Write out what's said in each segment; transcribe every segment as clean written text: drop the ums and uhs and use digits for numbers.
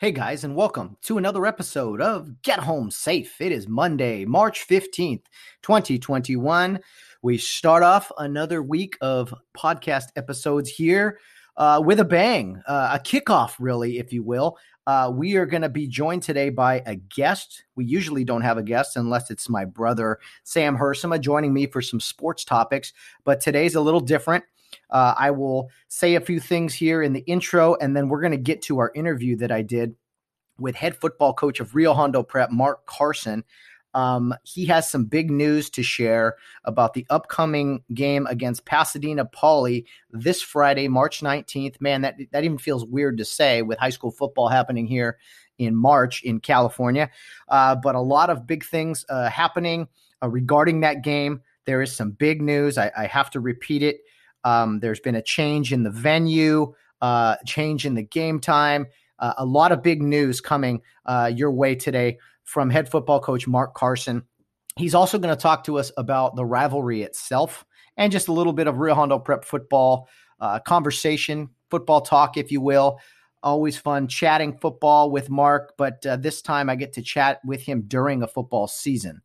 Hey guys, and welcome to another episode of Get Home Safe. It is Monday, March 15th, 2021. We start off another week of podcast episodes here with a bang, a kickoff, really, if you will. We are going to be joined today by a guest. We usually don't have a guest unless it's my brother, Sam Hersema, joining me for some sports topics, but today's a little different. I will say a few things here in the intro, and then we're going to get to our interview that I did with head football coach of Rio Hondo Prep, Mark Carson. He has some big news to share about the upcoming game against Pasadena Poly this Friday, March 19th. Man, that even feels weird to say with high school football happening here in March in California. But a lot of big things happening regarding that game. There is some big news. I have to repeat it. There's been a change in the venue, change in the game time, a lot of big news coming your way today from head football coach Mark Carson. He's also going to talk to us about the rivalry itself and just a little bit of Rio Hondo Prep football conversation, football talk, if you will. Always fun chatting football with Mark, but this time I get to chat with him during a football season.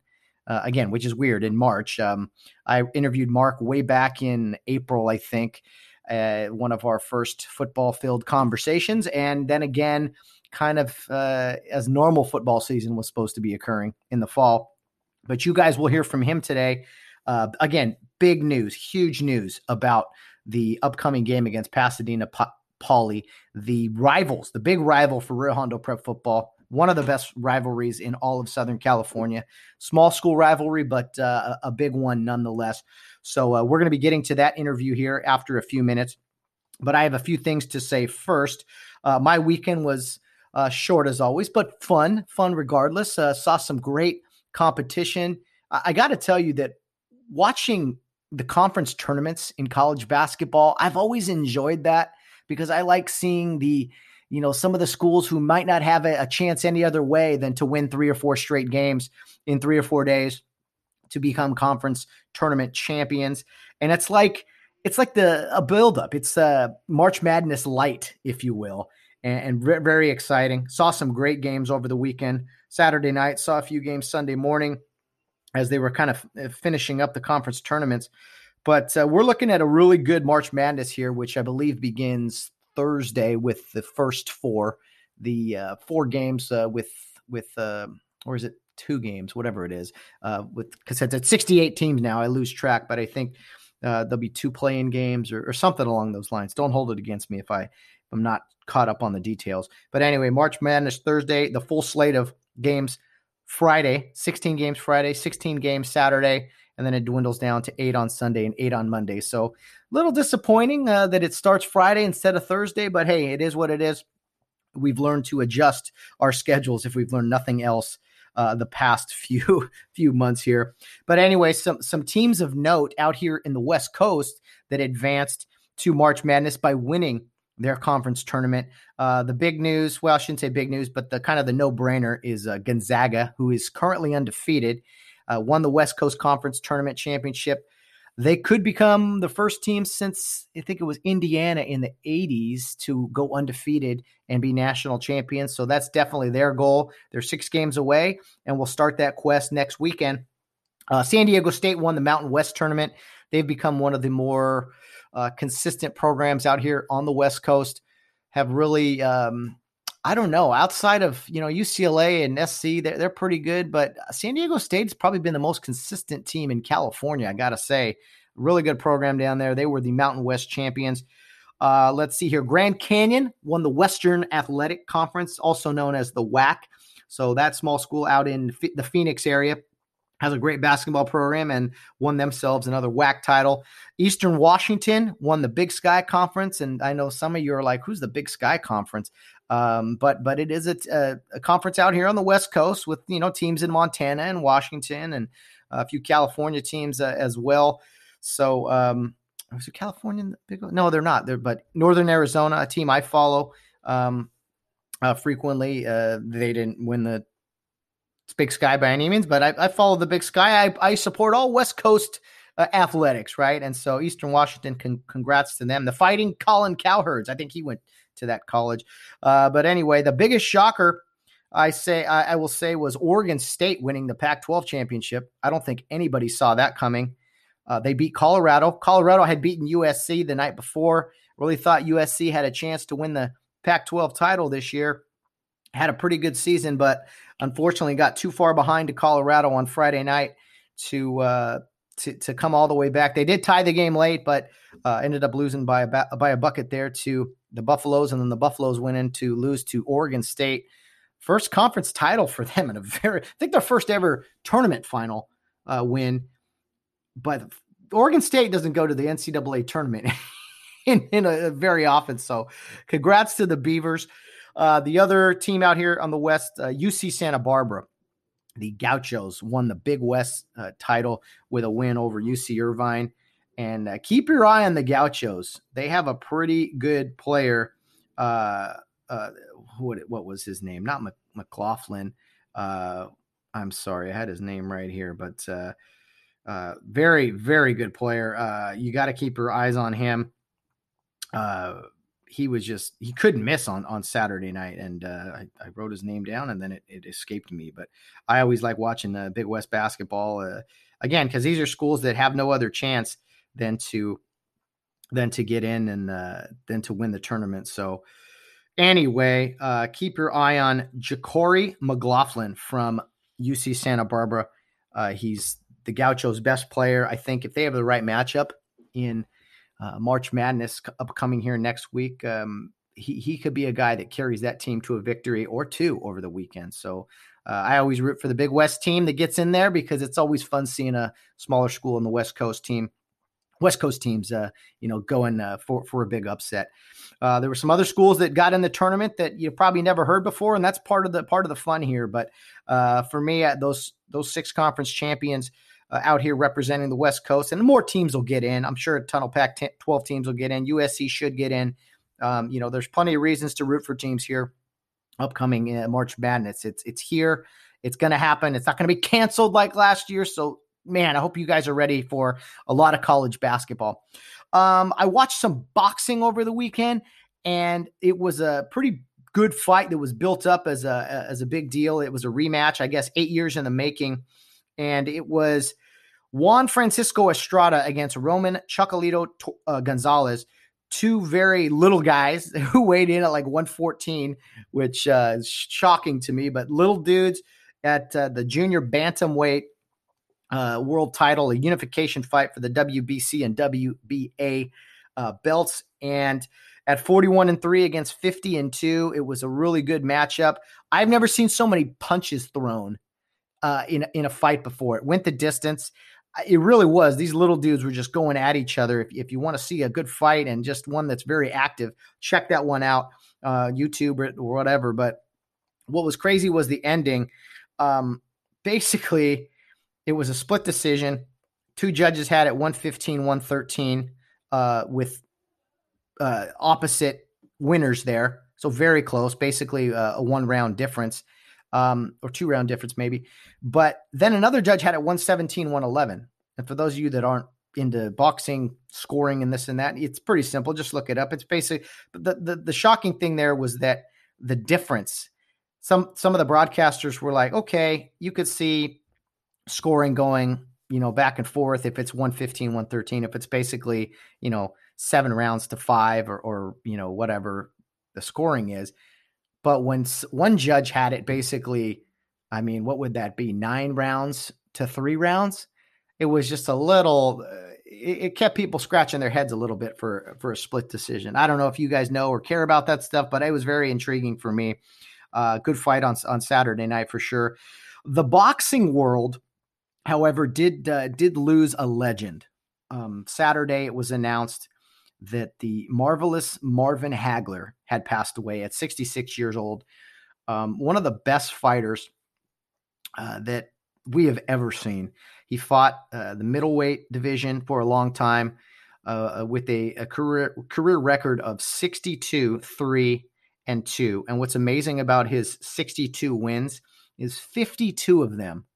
Again, which is weird, in March. I interviewed Mark way back in April, I think, one of our first football-filled conversations. And then again, kind of as normal football season was supposed to be occurring in the fall. But you guys will hear from him today. Again, big news, huge news about the upcoming game against Pasadena Poly, the rivals, the big rival for Rio Hondo Prep football. One of the best rivalries in all of Southern California. Small school rivalry, but a big one nonetheless. So we're going to be getting to that interview here after a few minutes. But I have a few things to say first. My weekend was short as always, but fun regardless. Saw some great competition. I got to tell you that watching the conference tournaments in college basketball, I've always enjoyed that because I like seeing the some of the schools who might not have a chance any other way than to win 3 or 4 straight games in 3 or 4 days to become conference tournament champions. And it's like a buildup. It's March Madness light, if you will, and very exciting. Saw some great games over the weekend. Saturday night, saw a few games Sunday morning as they were kind of finishing up the conference tournaments. But we're looking at a really good March Madness here, which I believe begins Thursday with the first 4, the 4 games with or is it 2 games, whatever it is, because it's at 68 teams now. I lose track, but I think there'll be 2 play-in games or something along those lines. Don't hold it against me if I'm not caught up on the details. But anyway, March Madness Thursday, the full slate of games Friday, 16 games Friday, 16 games Saturday, and then it dwindles down to 8 on Sunday and 8 on Monday. So a little disappointing that it starts Friday instead of Thursday, but hey, it is what it is. We've learned to adjust our schedules if we've learned nothing else the past few months here. But anyway, some teams of note out here in the West Coast that advanced to March Madness by winning their conference tournament. The big news, well, I shouldn't say big news, but the kind of the no-brainer is Gonzaga, who is currently undefeated. Won the West Coast Conference Tournament Championship. They could become the first team since, I think it was Indiana in the 80s, to go undefeated and be national champions. So that's definitely their goal. They're 6 games away, and we'll start that quest next weekend. San Diego State won the Mountain West Tournament. They've become one of the more consistent programs out here on the West Coast, have really I don't know, outside of, UCLA and SC, they're pretty good, but San Diego State's probably been the most consistent team in California, I got to say. Really good program down there. They were the Mountain West champions. Let's see here. Grand Canyon won the Western Athletic Conference, also known as the WAC. So that small school out in the Phoenix area has a great basketball program and won themselves another WAC title. Eastern Washington won the Big Sky Conference, and I know some of you are like, who's the Big Sky Conference? But it is a conference out here on the West Coast with, you know, teams in Montana and Washington and a few California teams as well. So is it California? No, they're not. But Northern Arizona, a team I follow frequently, they didn't win the Big Sky by any means, but I follow the Big Sky. I support all West Coast athletics, right? And so Eastern Washington, congrats to them. The Fighting Colin Cowherds, I think he went to that college. But anyway, the biggest shocker I will say was Oregon State winning the Pac-12 championship. I don't think anybody saw that coming. They beat Colorado. Colorado had beaten USC the night before. Really thought USC had a chance to win the Pac-12 title this year. Had a pretty good season, but unfortunately got too far behind to Colorado on Friday night to come all the way back. They did tie the game late, but ended up losing by a bucket there to the Buffaloes, and then the Buffaloes went in to lose to Oregon State. First conference title for them in I think their first ever tournament final win. But Oregon State doesn't go to the NCAA tournament in a very often. So congrats to the Beavers. The other team out here on the West, UC Santa Barbara, the Gauchos won the Big West title with a win over UC Irvine. And keep your eye on the Gauchos. They have a pretty good player. What was his name? Not McLaughlin. I'm sorry. I had his name right here, but very, very good player. You got to keep your eyes on him. He couldn't miss on Saturday night. And I wrote his name down and then it escaped me. But I always like watching the Big West basketball again, because these are schools that have no other chance than to get in and then to win the tournament. So anyway, keep your eye on Jacory McLaughlin from UC Santa Barbara. He's the Gauchos' best player. I think if they have the right matchup in March Madness upcoming here next week, he could be a guy that carries that team to a victory or two over the weekend. So I always root for the Big West team that gets in there because it's always fun seeing a smaller school in the West Coast teams, going for a big upset. There were some other schools that got in the tournament that you probably never heard before, and that's part of the fun here. But for me, those six conference champions out here representing the West Coast, and more teams will get in. I'm sure a ton of Pac-12 teams will get in. USC should get in. There's plenty of reasons to root for teams here. Upcoming March Madness, it's here. It's going to happen. It's not going to be canceled like last year. So, man, I hope you guys are ready for a lot of college basketball. I watched some boxing over the weekend, and it was a pretty good fight that was built up as a big deal. It was a rematch, I guess, 8 years in the making, and it was Juan Francisco Estrada against Roman Chocolatito Gonzalez, two very little guys who weighed in at like 114, which is shocking to me, but little dudes at the junior bantamweight world title, a unification fight for the WBC and WBA belts. And at 41-3 against 50-2, it was a really good matchup. I've never seen so many punches thrown in a fight before. It went the distance. It really was. These little dudes were just going at each other. If you want to see a good fight and just one that's very active, check that one out, YouTube or whatever. But what was crazy was the ending. Basically, it was a split decision. Two judges had it 115-113 with opposite winners there. So very close, basically a one-round difference or two-round difference maybe. But then another judge had it 117-111. And for those of you that aren't into boxing, scoring and this and that, it's pretty simple. Just look it up. It's basically the shocking thing there was that the difference. Some of the broadcasters were like, okay, you could see scoring going, back and forth. If it's 115-113, if it's basically, 7 rounds to 5 or whatever the scoring is. But when one judge had it, basically, what would that be? 9 rounds to 3 rounds. It was just a little, it kept people scratching their heads a little bit for a split decision. I don't know if you guys know or care about that stuff, but it was very intriguing for me. Good fight on Saturday night for sure. The boxing world However, did lose a legend. Saturday, it was announced that the marvelous Marvin Hagler had passed away at 66 years old. One of the best fighters that we have ever seen. He fought the middleweight division for a long time with a career record of 62, 3, and 2. And what's amazing about his 62 wins is 52 of them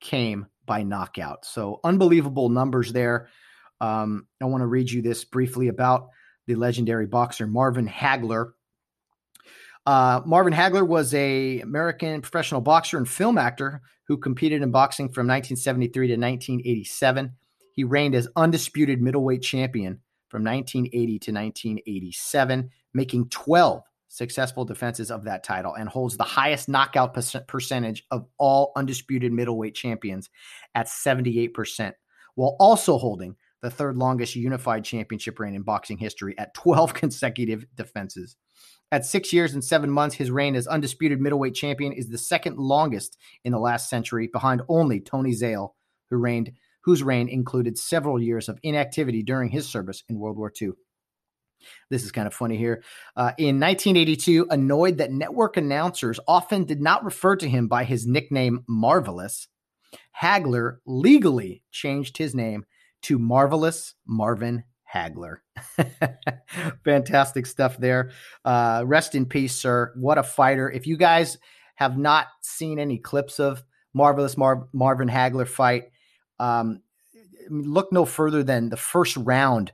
came by knockout. So unbelievable numbers there. I want to read you this briefly about the legendary boxer Marvin Hagler. Marvin Hagler was an American professional boxer and film actor who competed in boxing from 1973 to 1987. He reigned as undisputed middleweight champion from 1980 to 1987, making 12 successful defenses of that title, and holds the highest knockout percentage of all undisputed middleweight champions at 78%, while also holding the third longest unified championship reign in boxing history at 12 consecutive defenses. At 6 years and 7 months, his reign as undisputed middleweight champion is the second longest in the last century, behind only Tony Zale, whose reign included several years of inactivity during his service in World War II. This is kind of funny here. In 1982, annoyed that network announcers often did not refer to him by his nickname Marvelous, Hagler legally changed his name to Marvelous Marvin Hagler. Fantastic stuff there. Rest in peace, sir. What a fighter. If you guys have not seen any clips of Marvelous Marvin Hagler fight, look no further than the first round.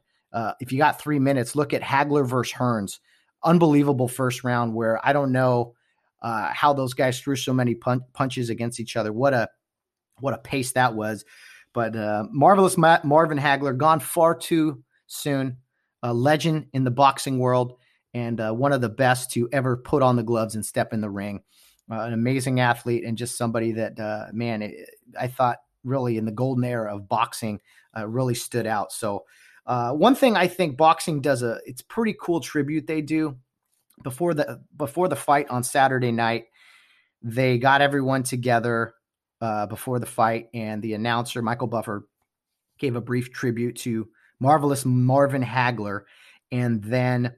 If you got 3 minutes, look at Hagler versus Hearns. Unbelievable first round where I don't know how those guys threw so many punches against each other. What a pace that was. But Marvelous Marvin Hagler, gone far too soon, a legend in the boxing world, and one of the best to ever put on the gloves and step in the ring. An amazing athlete, and just somebody that, I thought really in the golden era of boxing really stood out. So one thing I think boxing does, it's pretty cool tribute they do. Before the fight on Saturday night, they got everyone together before the fight, and the announcer, Michael Buffer, gave a brief tribute to Marvelous Marvin Hagler. And then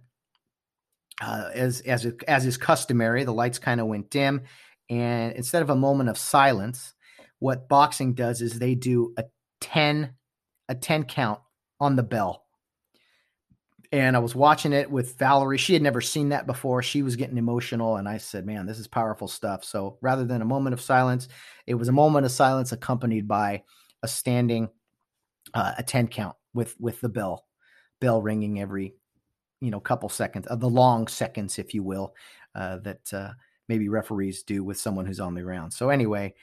as is customary, the lights kind of went dim, and instead of a moment of silence, what boxing does is they do a 10 count on the bell. And I was watching it with Valerie. She had never seen that before. She was getting emotional, and I said, man, this is powerful stuff. So rather than a moment of silence, it was a moment of silence accompanied by a standing a 10 count with the bell ringing every, couple seconds of the long seconds, if you will, that maybe referees do with someone who's on the ground. So anyway,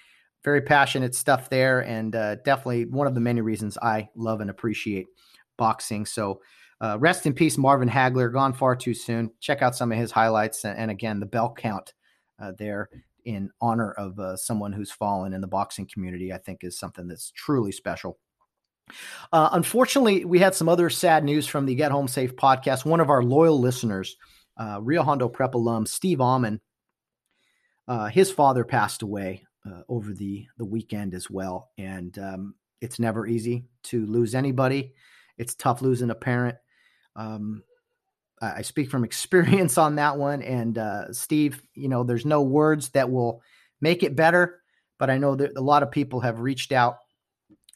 very passionate stuff there, and definitely one of the many reasons I love and appreciate boxing. So rest in peace, Marvin Hagler, gone far too soon. Check out some of his highlights, and again, the bell count there in honor of someone who's fallen in the boxing community, I think, is something that's truly special. Unfortunately, we had some other sad news from the Get Home Safe podcast. One of our loyal listeners, Rio Hondo Prep alum Steve Allman, his father passed away over the weekend as well. And it's never easy to lose anybody. It's tough losing a parent. I speak from experience on that one. And Steve, there's no words that will make it better, but I know that a lot of people have reached out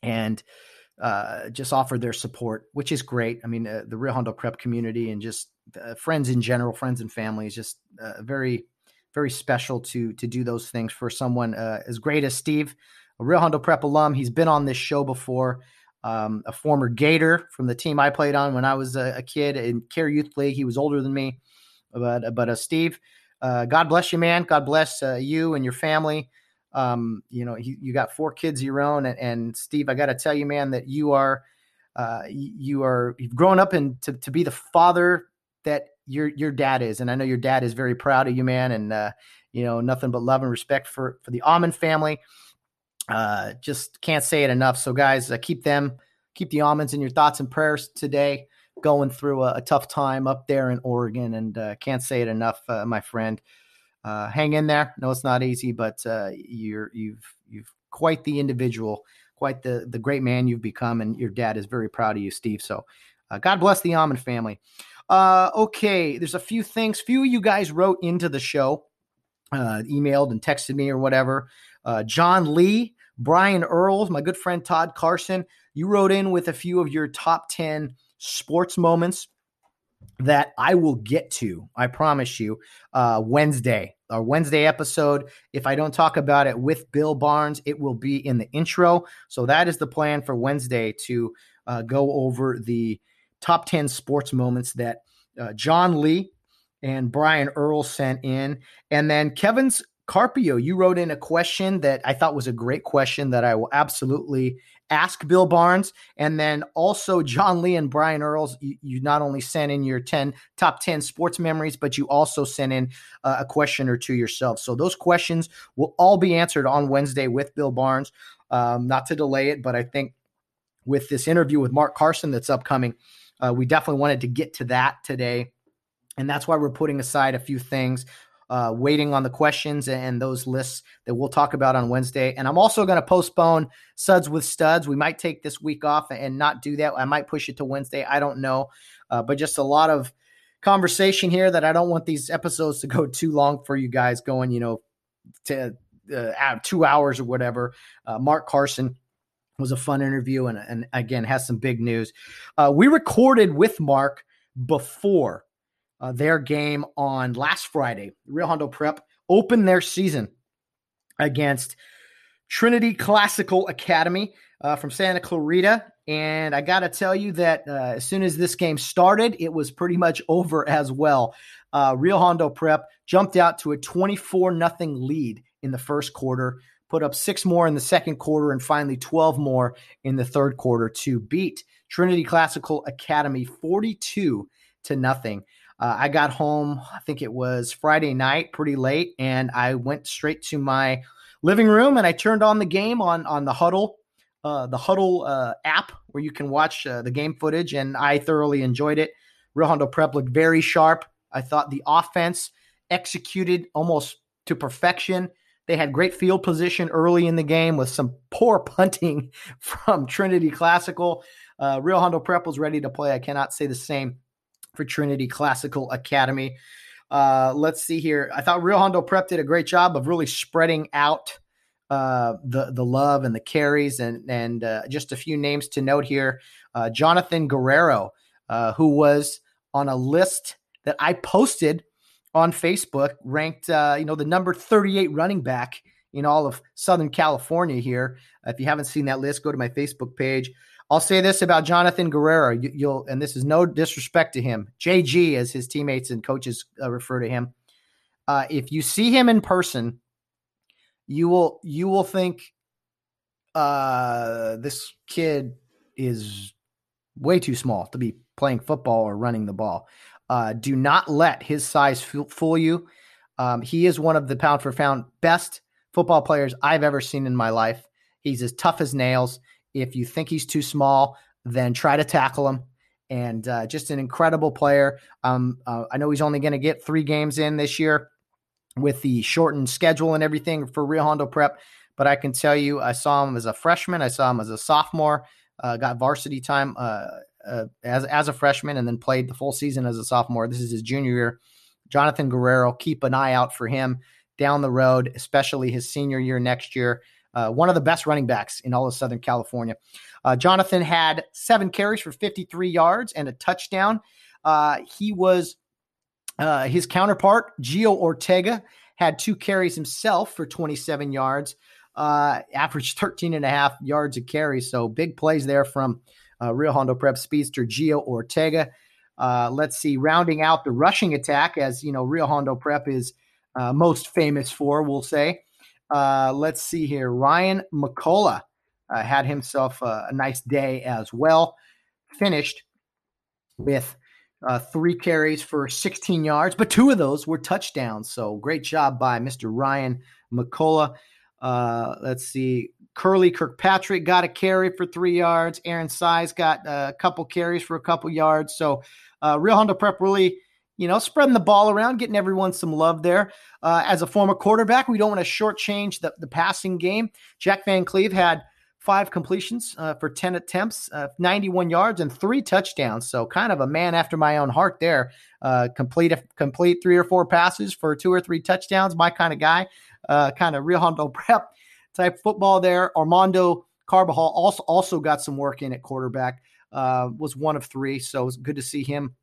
and just offered their support, which is great. I mean, the Rio Hondo Prep community and just friends in general, friends and family, is just very, very special to do those things for someone as great as Steve, a Rio Hondo Prep alum. He's been on this show before, a former Gator from the team I played on when I was a kid in Care Youth League. He was older than me, but Steve, God bless you, man. God bless you and your family. You got 4 kids of your own, and Steve, I got to tell you, man, that you've grown up to be the father that your dad is. And I know your dad is very proud of you, man. And, nothing but love and respect for the Allman family. Just can't say it enough. So guys, keep the Allmans in your thoughts and prayers today, going through a tough time up there in Oregon, and can't say it enough. My friend, hang in there. No, it's not easy, but you've quite the individual quite the great man you've become, and your dad is very proud of you, Steve. So God bless the Allman family. Okay, there's a few things. Few of you guys wrote into the show, emailed and texted me or whatever. John Lee, Brian Earls, my good friend Todd Carson, you wrote in with a few of your top 10 sports moments that I will get to, I promise you, Wednesday, our Wednesday episode. If I don't talk about it with Bill Barnes, it will be in the intro. So that is the plan for Wednesday, to go over the top 10 sports moments that John Lee and Brian Earl sent in. And then Kevin Carpio, you wrote in a question that I thought was a great question that I will absolutely ask Bill Barnes. And then also John Lee and Brian Earls, you not only sent in your top 10 sports memories, but you also sent in a question or two yourself. So those questions will all be answered on Wednesday with Bill Barnes. Not to delay it, but I think with this interview with Mark Carson that's upcoming, we definitely wanted to get to that today. And that's why we're putting aside a few things, waiting on the questions and those lists that we'll talk about on Wednesday. And I'm also going to postpone Suds with Studs. We might take this week off and not do that. I might push it to Wednesday. I don't know. But just a lot of conversation here that I don't want these episodes to go too long for you guys, going, to 2 hours or whatever. Mark Carson was a fun interview. And again, has some big news. We recorded with Mark before their game on last Friday. Rio Hondo Prep opened their season against Trinity Classical Academy from Santa Clarita. And I got to tell you that as soon as this game started, it was pretty much over as well. Rio Hondo Prep jumped out to a 24-0 lead in the first quarter, put up 6 more in the second quarter, and finally 12 more in the third quarter to beat Trinity Classical Academy 42-0. I got home, I think it was Friday night, pretty late, and I went straight to my living room and I turned on the game on the Huddle app, where you can watch the game footage, and I thoroughly enjoyed it. Rio Hondo Prep looked very sharp. I thought the offense executed almost to perfection. They had great field position early in the game with some poor punting from Trinity Classical. Rio Hondo Prep was ready to play. I cannot say the same for Trinity Classical Academy. Let's see here. I thought Rio Hondo Prep did a great job of really spreading out the love and the carries, and just a few names to note here. Jonathan Guerrero, who was on a list that I posted on Facebook, ranked the number 38 running back in all of Southern California here. If you haven't seen that list, go to my Facebook page. I'll say this about Jonathan Guerrero, and this is no disrespect to him, JG, as his teammates and coaches refer to him. If you see him in person, you will think this kid is way too small to be playing football or running the ball. Do not let his size fool you. He is one of the pound for pound best football players I've ever seen in my life. He's as tough as nails. If you think he's too small, then try to tackle him. And just an incredible player. I know he's only going to get 3 games in this year with the shortened schedule and everything for Rio Hondo Prep. But I can tell you, I saw him as a freshman. I saw him as a sophomore. Got varsity time as a freshman, and then played the full season as a sophomore. This is his junior year. Jonathan Guerrero, keep an eye out for him down the road, especially his senior year next year. One of the best running backs in all of Southern California. Jonathan had 7 carries for 53 yards and a touchdown. He was his counterpart, Gio Ortega, had 2 carries himself for 27 yards, averaged 13.5 yards a carry. So big plays there from Rio Hondo Prep speedster Gio Ortega. Let's see, rounding out the rushing attack, as you know, Rio Hondo Prep is most famous for, we'll say. Let's see here. Ryan McCullough had himself a nice day as well. Finished with 3 carries for 16 yards, but 2 of those were touchdowns. So great job by Mr. Ryan McCullough. Let's see. Curly Kirkpatrick got a carry for 3 yards. Aaron Size got a couple carries for a couple yards. So Rio Hondo Prep really, spreading the ball around, getting everyone some love there. As a former quarterback, we don't want to shortchange the passing game. Jack Van Cleve had 5 completions for 10 attempts, 91 yards, and 3 touchdowns. So kind of a man after my own heart there. Complete 3 or 4 passes for 2 or 3 touchdowns. My kind of guy, kind of Rio Hondo Prep type football there. Armando Carbajal also got some work in at quarterback, was 1 of 3. So it was good to see him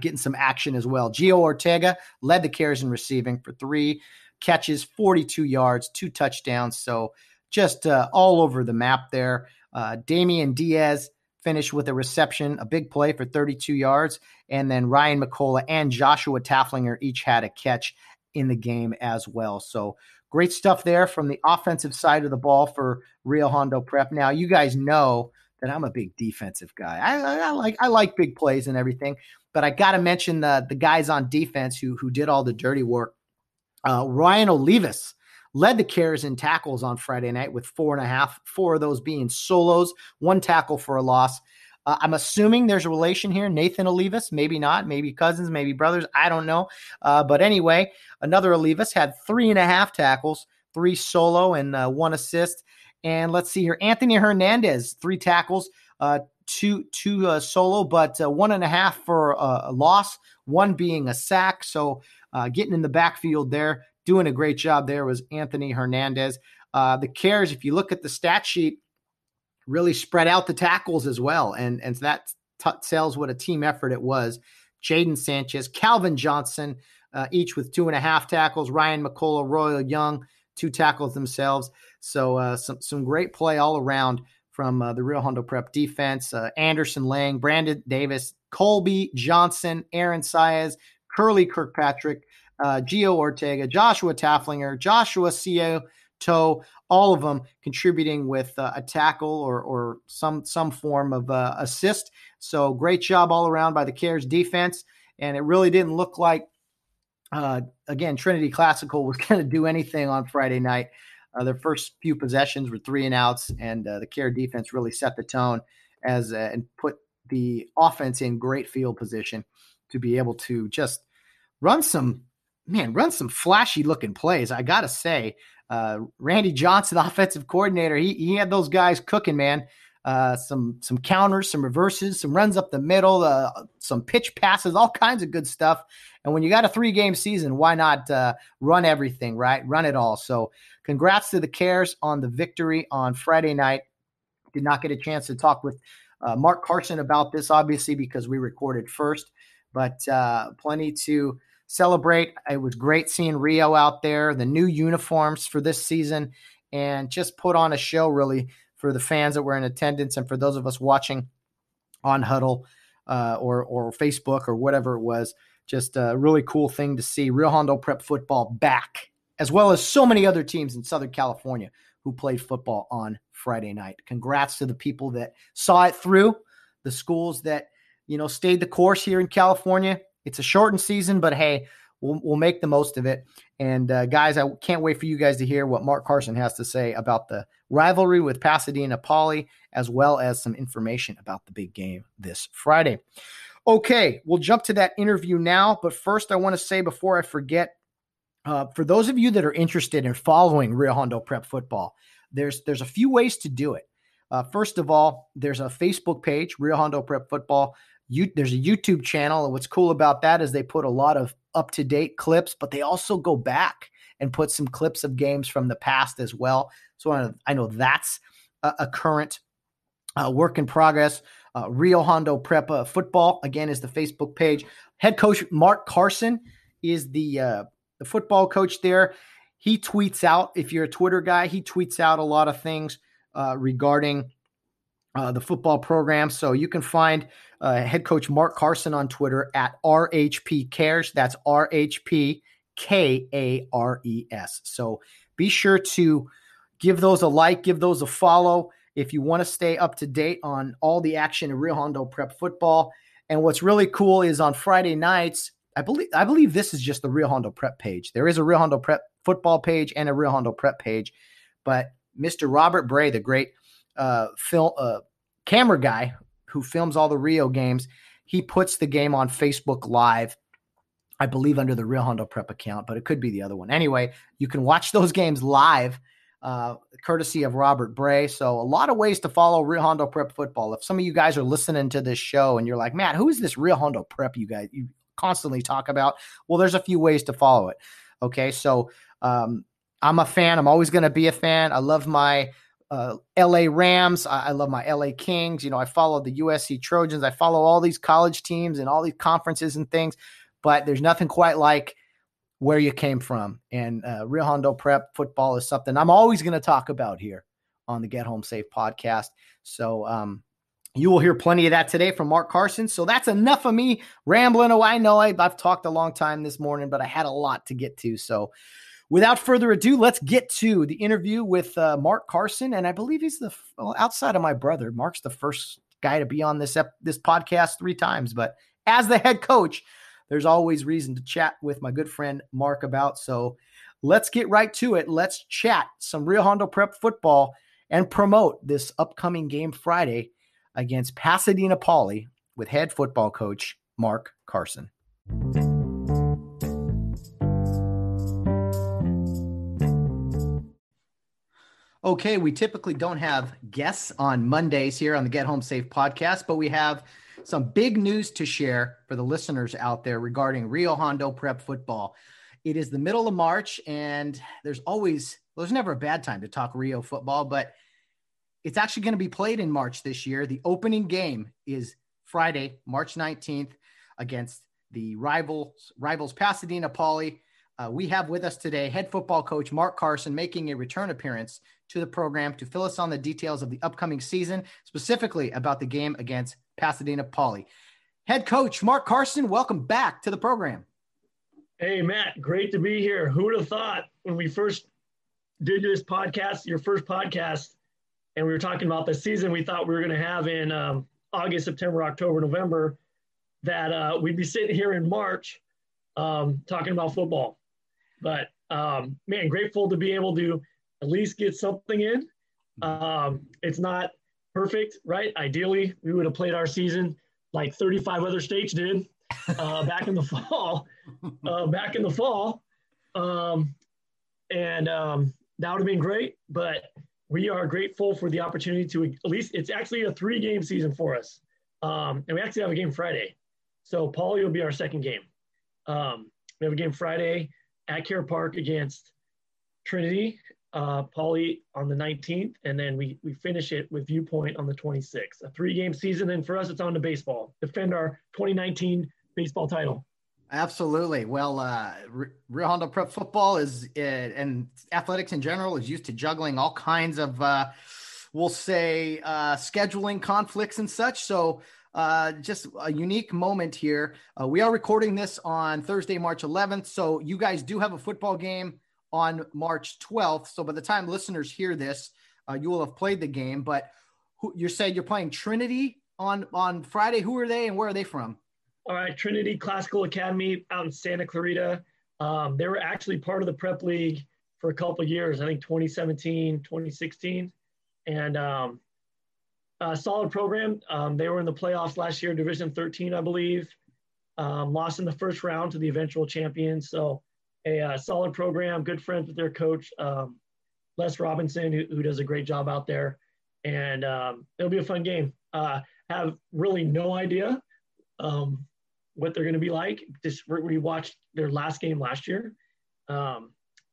getting some action as well. Gio Ortega led the carries in receiving for 3 catches, 42 yards, 2 touchdowns. So just all over the map there. Damian Diaz finished with a reception, a big play for 32 yards. And then Ryan McCullough and Joshua Taflinger each had a catch in the game as well. So great stuff there from the offensive side of the ball for Rio Hondo Prep. Now, you guys know that I'm a big defensive guy. I like big plays and everything, but I got to mention the guys on defense who did all the dirty work. Ryan Olivas led the carries and tackles on Friday night with 4.5, 4 of those being solos, 1 tackle for a loss. I'm assuming there's a relation here. Nathan Olivas, maybe not, maybe cousins, maybe brothers. I don't know. But anyway, another Olivas had 3.5 tackles, 3 solo, and 1 assist. And let's see here. Anthony Hernandez, 3 tackles, 2 solo, but 1.5 for a loss, 1 being a sack. So getting in the backfield there, doing a great job there was Anthony Hernandez. The cares, if you look at the stat sheet, really spread out the tackles as well. And that tells what a team effort it was. Jaden Sanchez, Calvin Johnson, each with 2.5 tackles. Ryan McCullough, Royal Young, 2 tackles themselves. So some great play all around from the Rio Hondo Prep defense. Anderson Lang, Brandon Davis, Colby Johnson, Aaron Saez, Curly Kirkpatrick, Gio Ortega, Joshua Taflinger, Joshua Cioto, all of them contributing with a tackle or some form of assist. So great job all around by the Cares defense. And it really didn't look like, again, Trinity Classical was going to do anything on Friday night. Their first few possessions were 3 and outs, and the Care defense really set the tone as and put the offense in great field position to be able to just run some flashy looking plays. I got to say, Randy Johnson, offensive coordinator, he had those guys cooking, man. Some counters, some reverses, some runs up the middle, some pitch passes, all kinds of good stuff. And when you got a 3-game season, why not run everything, right? Run it all. So congrats to the Cares on the victory on Friday night. Did not get a chance to talk with Mark Carson about this, obviously, because we recorded first, but plenty to celebrate. It was great seeing Rio out there, the new uniforms for this season, and just put on a show really for the fans that were in attendance and for those of us watching on Huddle or Facebook or whatever it was. Just a really cool thing to see Rio Hondo Prep football back, as well as so many other teams in Southern California who played football on Friday night. Congrats to the people that saw it through, the schools that, you know, stayed the course here in California. It's a shortened season, but hey, we'll make the most of it. And guys, I can't wait for you guys to hear what Mark Carson has to say about the rivalry with Pasadena Poly, as well as some information about the big game this Friday. Okay, we'll jump to that interview now. But first, I want to say before I forget, for those of you that are interested in following Rio Hondo Prep football, there's a few ways to do it. First of all, there's a Facebook page, Rio Hondo Prep Football. There's a YouTube channel, and what's cool about that is they put a lot of up-to-date clips, but they also go back and put some clips of games from the past as well. So I know that's a current work in progress. Rio Hondo Prep Football, again, is the Facebook page. Head coach Mark Carson is the football coach there. He tweets out, if you're a Twitter guy, he tweets out a lot of things regarding the football program. So you can find head coach Mark Carson on Twitter at RHP Cares. That's RHPKARES. So be sure to give those a like, give those a follow if you want to stay up to date on all the action in Rio Hondo Prep football. And what's really cool is on Friday nights, I believe this is just the Rio Hondo Prep page. There is a Rio Hondo Prep football page and a Rio Hondo Prep page, but Mr. Robert Bray, the great camera guy who films all the Rio games, he puts the game on Facebook Live, I believe under the Rio Hondo Prep account, but it could be the other one. Anyway, you can watch those games live courtesy of Robert Bray. So a lot of ways to follow Rio Hondo Prep football. If some of you guys are listening to this show and you're like, man, who is this Rio Hondo Prep you constantly talk about? Well, there's a few ways to follow it. Okay, so I'm a fan. I'm always going to be a fan. I love my LA Rams. I love my LA Kings. You know, I follow the USC Trojans. I follow all these college teams and all these conferences and things, but there's nothing quite like where you came from. And Rio Hondo Prep football is something I'm always going to talk about here on the Get Home Safe podcast. So you will hear plenty of that today from Mark Carson. So that's enough of me rambling away. I know I've talked a long time this morning, but I had a lot to get to. So without further ado, let's get to the interview with Mark Carson. And I believe he's outside of my brother, Mark's the first guy to be on this podcast 3 times. But as the head coach, there's always reason to chat with my good friend Mark about. So let's get right to it. Let's chat some Rio Hondo Prep football and promote this upcoming game Friday against Pasadena Poly with head football coach Mark Carson. Okay, we typically don't have guests on Mondays here on the Get Home Safe podcast, but we have some big news to share for the listeners out there regarding Rio Hondo Prep football. It is the middle of March, and there's never a bad time to talk Rio football, but it's actually going to be played in March this year. The opening game is Friday, March 19th, against the rivals Pasadena Poly. We have with us today head football coach Mark Carson making a return appearance to the program to fill us on the details of the upcoming season, specifically about the game against Pasadena Poly. Head coach Mark Carson, welcome back to the program. Hey, Matt, great to be here. Who would have thought when we first did this podcast, your first podcast, and we were talking about the season we thought we were going to have in August, September, October, November, that we'd be sitting here in March talking about football. But, man, grateful to be able to at least get something in. It's not perfect, right? Ideally, we would have played our season like 35 other states did back in the fall. And that would have been great. But we are grateful for the opportunity to at least – it's actually a 3-game season for us. And we actually have a game Friday. So, Poly will be our second game. We have a game Friday at Care Park against Trinity, Poly on the 19th, and then we finish it with Viewpoint on the 26th. A 3-game season, and for us, it's on to baseball. Defend our 2019 baseball title. Absolutely. Well, Rio Hondo Prep football is, and athletics in general, is used to juggling all kinds of, scheduling conflicts and such. So, just a unique moment here. We are recording this on Thursday, March 11th. So you guys do have a football game on March 12th. So by the time listeners hear this, you will have played the game, but you said you're playing Trinity on Friday. Who are they and where are they from? All right. Trinity Classical Academy out in Santa Clarita. They were actually part of the prep league for a couple of years, I think 2017, 2016. And, solid program. They were in the playoffs last year, Division 13, I believe. Lost in the first round to the eventual champion. So a solid program, good friends with their coach, Les Robinson, who does a great job out there. And it'll be a fun game. Have really no idea what they're going to be like. Just we watched their last game last year. But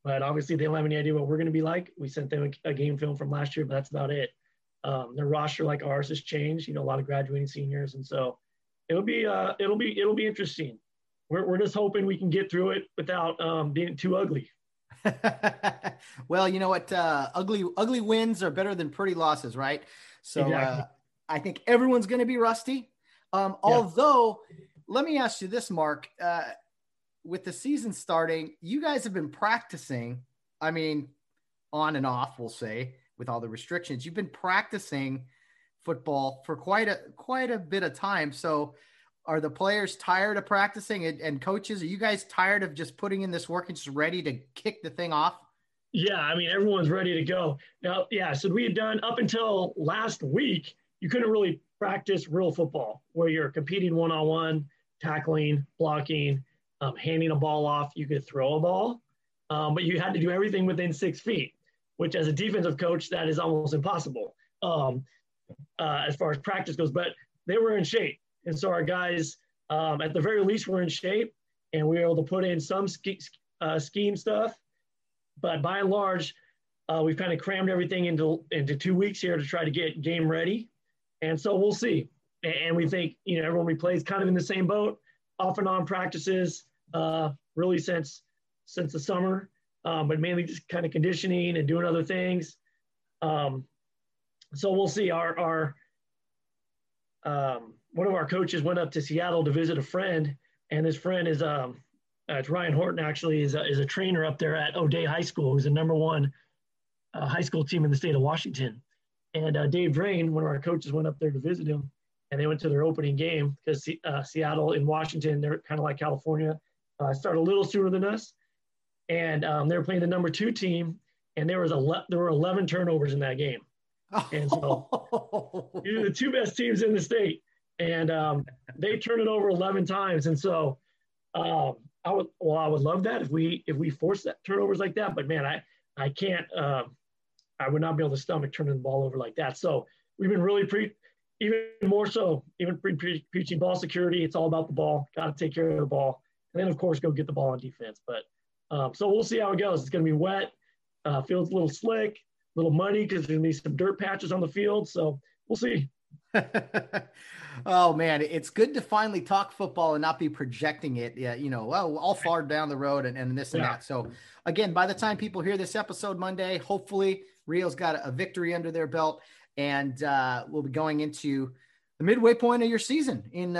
obviously, they don't have any idea what we're going to be like. We sent them a game film from last year, but that's about it. Their roster, like ours, has changed. You know, a lot of graduating seniors, and so it'll be interesting. We're just hoping we can get through it without being too ugly. Well, you know what? Ugly wins are better than pretty losses, right? So exactly. I think everyone's going to be rusty. Although, let me ask you this, Mark. With the season starting, you guys have been practicing. I mean, on and off, we'll say. With all the restrictions, you've been practicing football for quite a bit of time. So are the players tired of practicing and coaches, are you guys tired of just putting in this work and just ready to kick the thing off? Yeah. I mean, everyone's ready to go now. Yeah. So we had done up until last week, you couldn't really practice real football where you're competing one-on-one, tackling, blocking, handing a ball off. You could throw a ball, but you had to do everything within 6 feet. which as a defensive coach, that is almost impossible as far as practice goes, but they were in shape. And so our guys, at the very least, were in shape, and we were able to put in some scheme stuff. But by and large, we've kind of crammed everything into 2 weeks here to try to get game ready. And so we'll see. And we think, you know, everyone we play is kind of in the same boat, off and on practices, really since the summer, but mainly just kind of conditioning and doing other things. So we'll see. One of our coaches went up to Seattle to visit a friend, and this friend is it's Ryan Horton, actually, is a trainer up there at O'Day High School, who's the #1 high school team in the state of Washington. And Dave Drain, one of our coaches, went up there to visit him, and they went to their opening game because Seattle and Washington, they're kind of like California, start a little sooner than us. And they were playing the number 2 team, and there were 11 turnovers in that game. And so these are the 2 best teams in the state. And they turned it over 11 times. And so I would love that if we force that turnovers like that, but man, I can't, I would not be able to stomach turning the ball over like that. So we've been really preaching ball security. It's all about the ball. Got to take care of the ball. And then of course, go get the ball on defense. But so we'll see how it goes. It's going to be wet. Field's a little slick, a little muddy because there's going to be some dirt patches on the field. So we'll see. Oh man, it's good to finally talk football and not be projecting it, you know, well, all far down the road and this and that. So again, by the time people hear this episode Monday, hopefully Rio's got a victory under their belt, and we'll be going into the midway point of your season in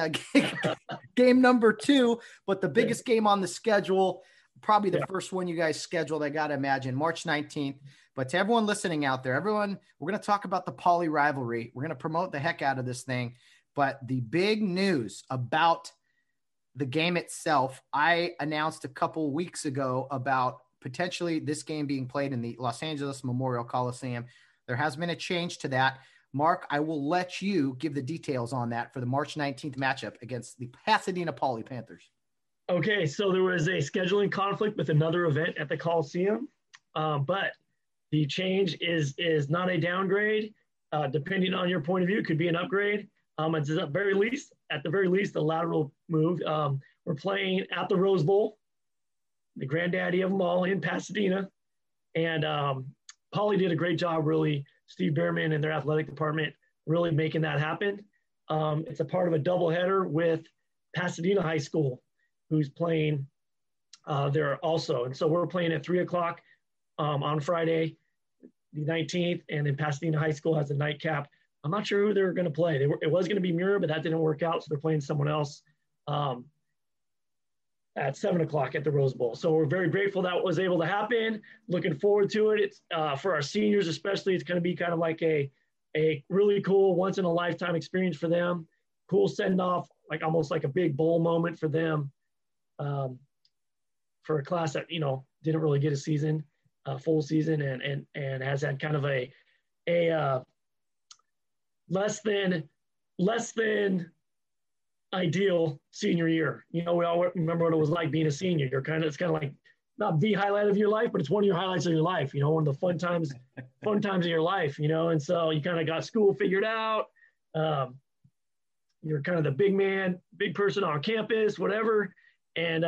game number 2, but the biggest game on the schedule, probably the first one you guys scheduled, I got to imagine, March 19th. But to everyone listening out there, we're going to talk about the Poly rivalry. We're going to promote the heck out of this thing. But the big news about the game itself, I announced a couple weeks ago about potentially this game being played in the Los Angeles Memorial Coliseum. There has been a change to that. Mark, I will let you give the details on that for the March 19th matchup against the Pasadena Poly Panthers. Okay, so there was a scheduling conflict with another event at the Coliseum, but the change is not a downgrade. Depending on your point of view, it could be an upgrade. It's at the very least, a lateral move. We're playing at the Rose Bowl, the granddaddy of them all, in Pasadena. And Poly did a great job, really. Steve Behrman and their athletic department really making that happen. It's a part of a doubleheader with Pasadena High School, who's playing there also. And so we're playing at 3:00 on Friday, the 19th, and then Pasadena High School has a nightcap. I'm not sure who they're going to play. It was going to be Mura, but that didn't work out, so they're playing someone else at 7:00 at the Rose Bowl. So we're very grateful that was able to happen. Looking forward to it. It's for our seniors especially, it's going to be kind of like a really cool once-in-a-lifetime experience for them. Cool send-off, like almost like a big bowl moment for them, for a class that, you know, didn't really get a full season and has had kind of a less than ideal senior year. You know, we all remember what it was like being a senior. It's kind of like not the highlight of your life, but it's one of your highlights of your life, you know, one of the fun times of your life, you know. And so you kind of got school figured out. You're kind of the big person on campus, whatever. And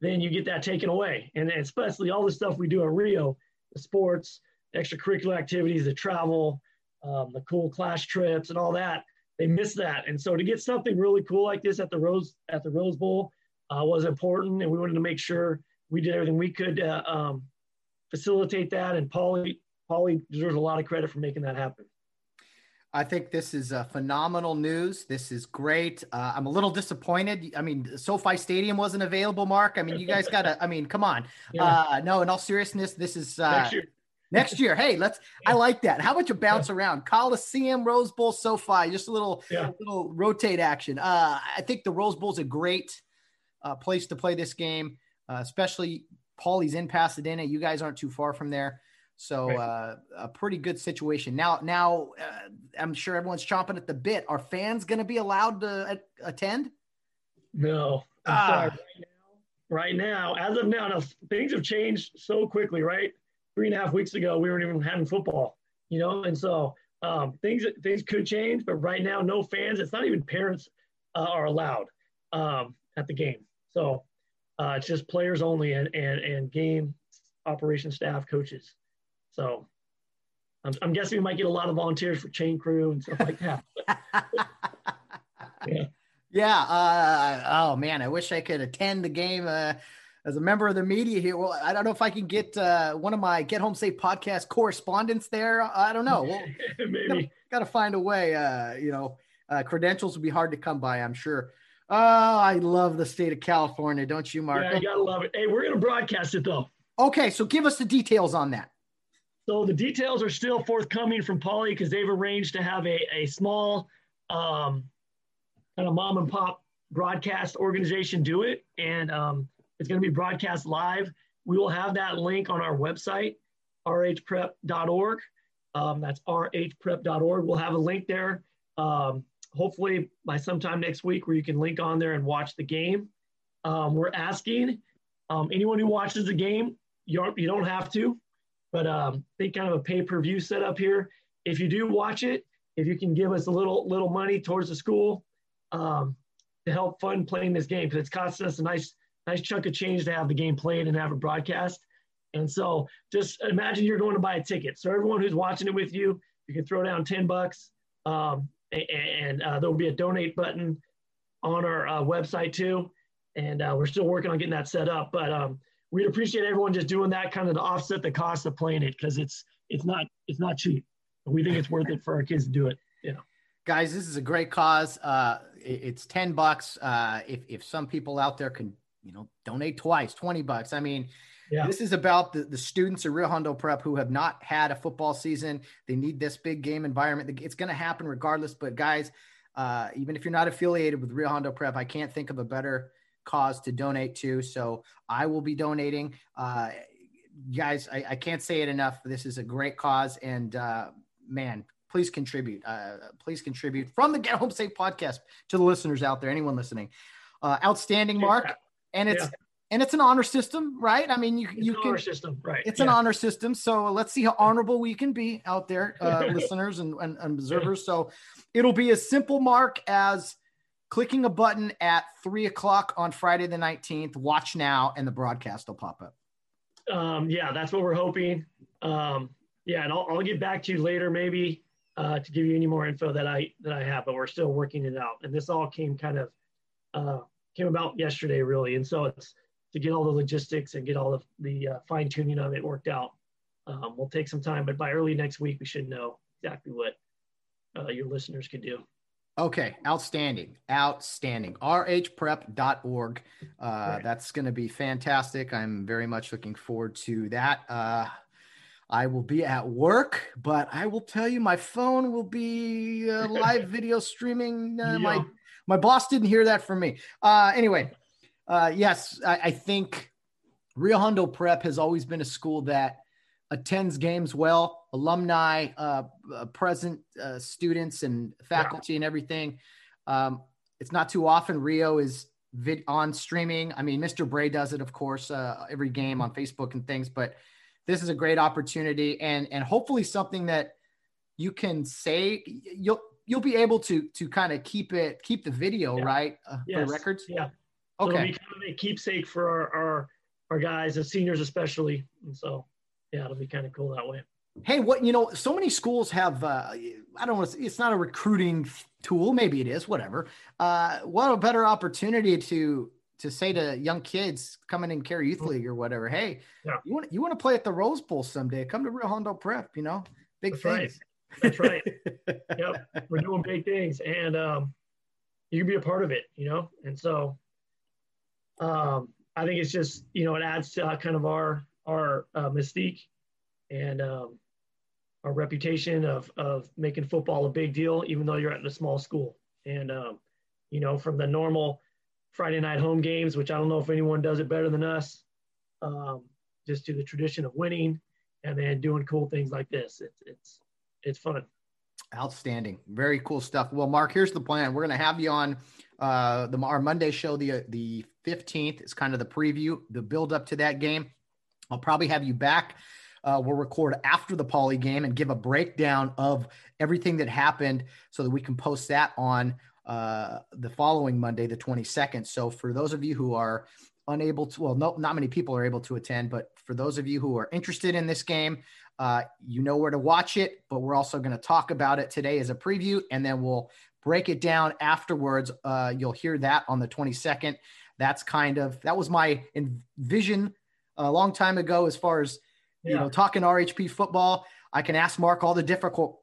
then you get that taken away. And especially all the stuff we do at Rio, the sports, the extracurricular activities, the travel, the cool class trips and all that, they miss that. And so to get something really cool like this at the Rose Bowl was important. And we wanted to make sure we did everything we could to facilitate that. And Poly deserves a lot of credit for making that happen. I think this is phenomenal news. This is great. I'm a little disappointed. I mean, SoFi Stadium wasn't available, Mark. I mean, you guys come on. Yeah. No, in all seriousness, this is next year. Hey, I like that. How about you bounce around? Coliseum, Rose Bowl, SoFi, just a little rotate action. I think the Rose Bowl is a great place to play this game, especially Pauly's in Pasadena. You guys aren't too far from there. So a pretty good situation. Now, I'm sure everyone's chomping at the bit. Are fans going to be allowed to attend? No. I'm sorry. Right now, as of now, things have changed so quickly, right? 3.5 weeks ago, we weren't even having football, you know? And so things could change, but right now, no fans. It's not even parents are allowed at the game. So it's just players only and game operation staff, coaches. So I'm guessing we might get a lot of volunteers for chain crew and stuff like that. Yeah. Yeah. Oh man, I wish I could attend the game as a member of the media here. Well, I don't know if I can get one of my Get Home Safe podcast correspondents there. I don't know. Well, maybe gotta find a way. Credentials would be hard to come by, I'm sure. Oh, I love the state of California, don't you, Mark? Yeah, you gotta love it. Hey, we're gonna broadcast it though. Okay, so give us the details on that. So the details are still forthcoming from Poly because they've arranged to have a small kind of mom and pop broadcast organization do it. And it's going to be broadcast live. We will have that link on our website, rhprep.org. That's rhprep.org. We'll have a link there, hopefully by sometime next week, where you can link on there and watch the game. We're asking anyone who watches the game, you don't have to, but think kind of a pay-per-view setup here. If you do watch it, if you can give us a little money towards the school to help fund playing this game, because it's costing us a nice chunk of change to have the game played and have it broadcast. And so just imagine you're going to buy a ticket. So everyone who's watching it with you, you can throw down $10, and there'll be a donate button on our website too. And we're still working on getting that set up, but we'd appreciate everyone just doing that kind of to offset the cost of playing it, because it's not cheap. But we think it's worth it for our kids to do it. Yeah, you know. Guys, this is a great cause. It's $10. If some people out there can, donate twice, $20. I mean, yeah. This is about the students at Rio Hondo Prep who have not had a football season. They need this big game environment. It's going to happen regardless. But guys, even if you're not affiliated with Rio Hondo Prep, I can't think of a better cause to donate to. So I will be donating. Guys, I can't say it enough. This is a great cause, and man, please contribute. Please contribute from the Get Home Safe podcast to the listeners out there, anyone listening. Outstanding, Mark. Yeah. And it's an honor system, right? I mean, it's an honor system. So let's see how honorable we can be out there, listeners and observers. So it'll be as simple, Mark, as clicking a button at 3:00 on Friday the 19th, watch now, and the broadcast will pop up. Yeah, that's what we're hoping. And I'll get back to you later, maybe to give you any more info that I have, but we're still working it out. And this all came about yesterday, really. And so it's to get all the logistics and get all of the fine tuning of it worked out. We'll take some time, but by early next week, we should know exactly what your listeners could do. Okay. Outstanding. rhprep.org. That's going to be fantastic. I'm very much looking forward to that. I will be at work, but I will tell you, my phone will be live video streaming. My boss didn't hear that from me. Yes, I think Rio Hondo Prep has always been a school that attends games well, alumni, present students and faculty and everything. It's not too often Rio is on streaming. I mean, Mr. Bray does it, of course, every game on Facebook and things, but this is a great opportunity and hopefully something that you can say you'll be able to kind of keep the video, right? For records. Yeah. Okay. So it'll be kind of a keepsake for our guys, the seniors, especially. And so, yeah, it'll be kind of cool that way. Hey, so many schools have, I don't want to say, it's not a recruiting tool. Maybe it is, whatever. What a better opportunity to say to young kids coming in Care Youth League or whatever, hey, you want to play at the Rose Bowl someday, come to Rio Hondo Prep, big things. Right. That's right. Yep. We're doing big things, and you can be a part of it, And so I think it's just, it adds to kind of our mystique and our reputation of making football a big deal, even though you're at a small school. And, from the normal Friday night home games, which I don't know if anyone does it better than us, just to the tradition of winning and then doing cool things like this. It's fun. Outstanding. Very cool stuff. Well, Mark, here's the plan. We're going to have you on our Monday show, the 15th. It's kind of the preview, the build up to that game. I'll probably have you back We'll record after the Poly game and give a breakdown of everything that happened so that we can post that on the following Monday, the 22nd. So for those of you who are unable to, well, no, not many people are able to attend, but for those of you who are interested in this game, you know where to watch it, but we're also going to talk about it today as a preview, and then we'll break it down afterwards. You'll hear that on the 22nd. That's kind of, that was my vision a long time ago, as far as, you know, talking RHP football. I can ask Mark all the difficult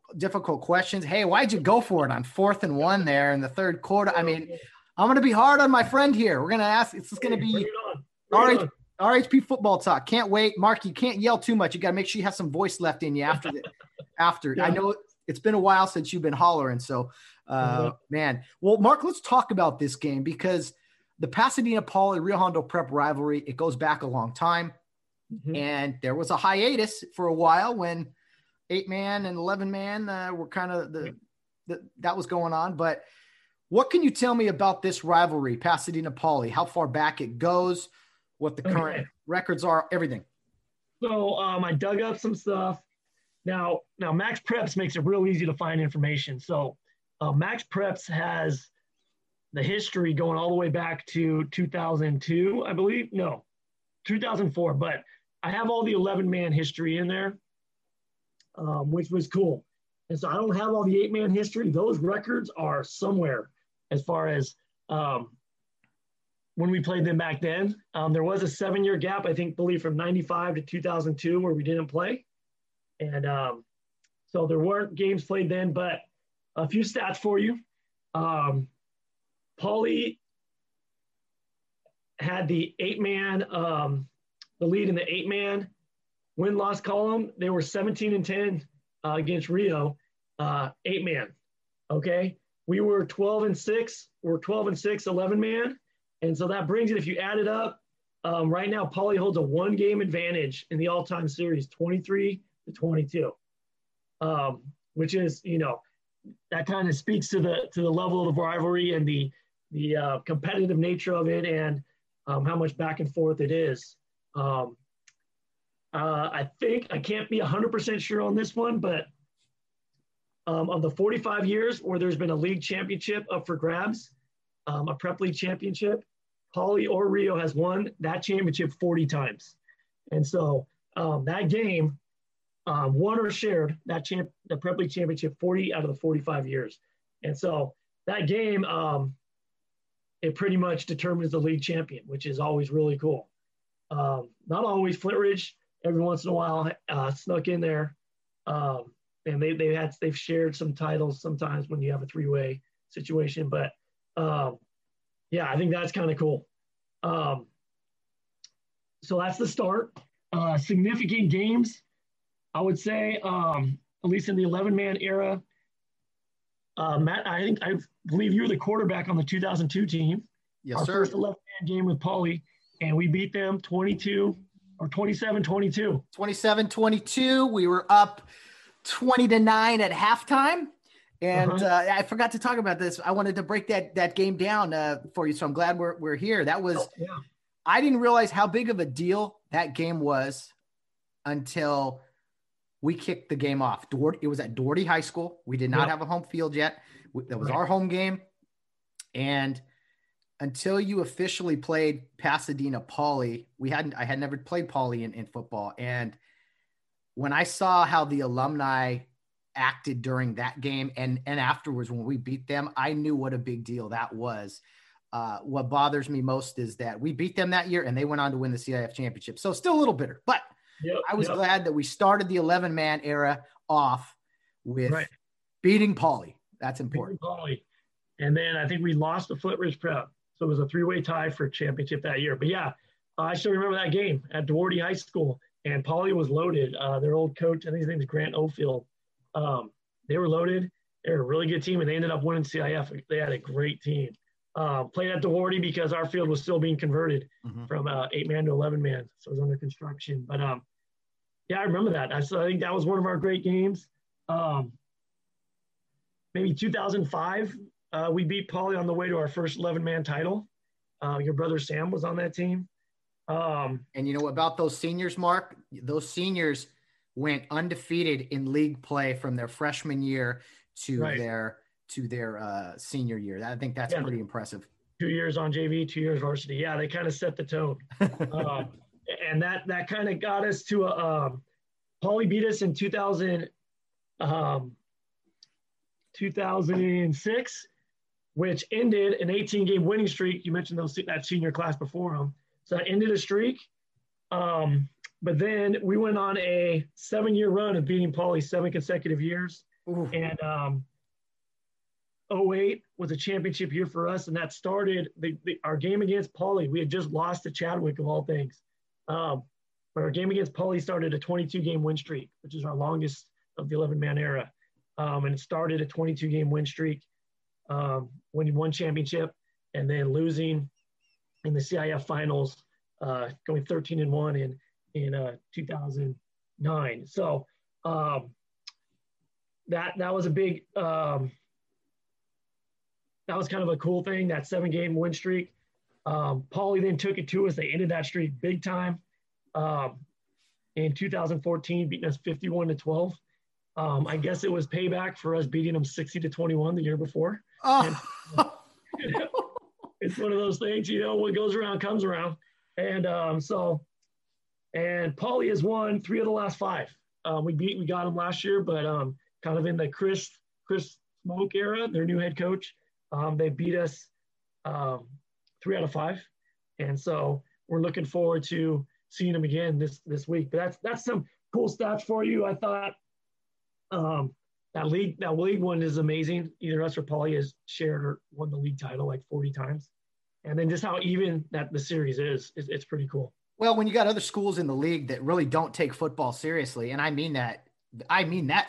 questions. Hey, why'd you go for it on 4th and 1 there in the third quarter? I mean, I'm going to be hard on my friend here. We're going to ask, it's just going to be RHP football talk. Can't wait. Mark, you can't yell too much. You got to make sure you have some voice left in you after the, I know it's been a while since you've been hollering. So man, well, Mark, let's talk about this game, because the Pasadena Poly Rio Hondo Prep rivalry, it goes back a long time. And there was a hiatus for a while when 8-man and 11-man were kind of that was going on. But what can you tell me about this rivalry, Pasadena Poly, how far back it goes, what the current records are, everything? So I dug up some stuff. Now Max Preps makes it real easy to find information. So Max Preps has the history going all the way back to 2002, I believe. No, 2004. But I have all the 11-man history in there, which was cool. And so I don't have all the 8-man history. Those records are somewhere as far as when we played them back then. There was a 7-year gap, I think, believe from 95 to 2002 where we didn't play. And so there weren't games played then, but a few stats for you. Poly had the 8-man, the lead in the 8-man win-loss column. They were 17-10 against Rio. 8-man. Okay. We were 12-6. We're 12-6, 11-man. And so that brings it, if you add it up, right now, Poly holds a 1-game advantage in the all-time series, 23-22, which is, you know, that kind of speaks to the level of rivalry and the competitive nature of it, and how much back and forth it is. I think, I can't be 100% sure on this one, but of the 45 years where there's been a league championship up for grabs, a prep league championship, Poly or Rio has won that championship 40 times. And so that game won or shared that the prep league championship 40 out of the 45 years. And so that game, it pretty much determines the league champion, which is always really cool. Not always. Flint Ridge, every once in a while, snuck in there. And they've shared some titles sometimes when you have a three-way situation. But yeah, I think that's kind of cool. So that's the start. Significant games, I would say, at least in the 11-man era. Matt, I believe you were the quarterback on the 2002 team. Yes, sir. Our first 11-man game with Poly, and we beat them 27-22. 27-22. We were up 20-9 at halftime. And I forgot to talk about this. I wanted to break that game down for you, so I'm glad we're here. That was I didn't realize how big of a deal that game was until we kicked the game off. It was at Doherty High School. We did not have a home field yet. That was our home game. And until you officially played Pasadena Poly, I had never played Poly in football. And when I saw how the alumni acted during that game and afterwards when we beat them, I knew what a big deal that was. What bothers me most is that we beat them that year and they went on to win the CIF championship. So still a little bitter, but I was glad that we started the 11-man era off with beating Poly. That's important. Beating Poly. And then I think we lost the Flint Ridge Prep. So it was a three-way tie for championship that year. But yeah, I still remember that game at Doherty High School, and Poly was loaded. Their old coach, I think his name is Grant Ofield. They were loaded. They were a really good team, and they ended up winning CIF. They had a great team. Played at Doherty because our field was still being converted from 8-man to 11-man. So it was under construction. But yeah, I remember that. I think that was one of our great games. Maybe 2005, we beat Poly on the way to our first 11-man title. Your brother Sam was on that team. And you know about those seniors, Mark? Those seniors went undefeated in league play from their freshman year to their senior year. I think that's pretty impressive. 2 years on JV, 2 years varsity. Yeah, they kind of set the tone. And that kind of got us to Poly beat us in 2006, which ended an 18-game winning streak. You mentioned that senior class before them. So that ended a streak. But then we went on a 7-year run of beating Poly 7 consecutive years. Ooh. And 2008 was a championship year for us, and that started our game against Poly. We had just lost to Chadwick, of all things. But our game against Poly started a 22-game win streak, which is our longest of the 11-man era. And it started a 22-game win streak, winning one championship and then losing in the CIF finals, going 13-1 in 2009. So that was a big that was kind of a cool thing, that 7-game win streak. Poly then took it to us. They ended that streak big time in 2014, beating us 51-12. I guess it was payback for us beating them 60-21 the year before. Oh. And, it's one of those things, what goes around comes around. And and Poly has won 3 of the last 5. We got them last year, but kind of in the Chris Smoke era, their new head coach. They beat us 3 out of 5, and so we're looking forward to seeing them again this week. But that's some cool stats for you. I thought that league one is amazing. Either us or Poly has shared or won the league title like 40 times, and then just how even that the series is it's pretty cool. Well, when you got other schools in the league that really don't take football seriously, and I mean that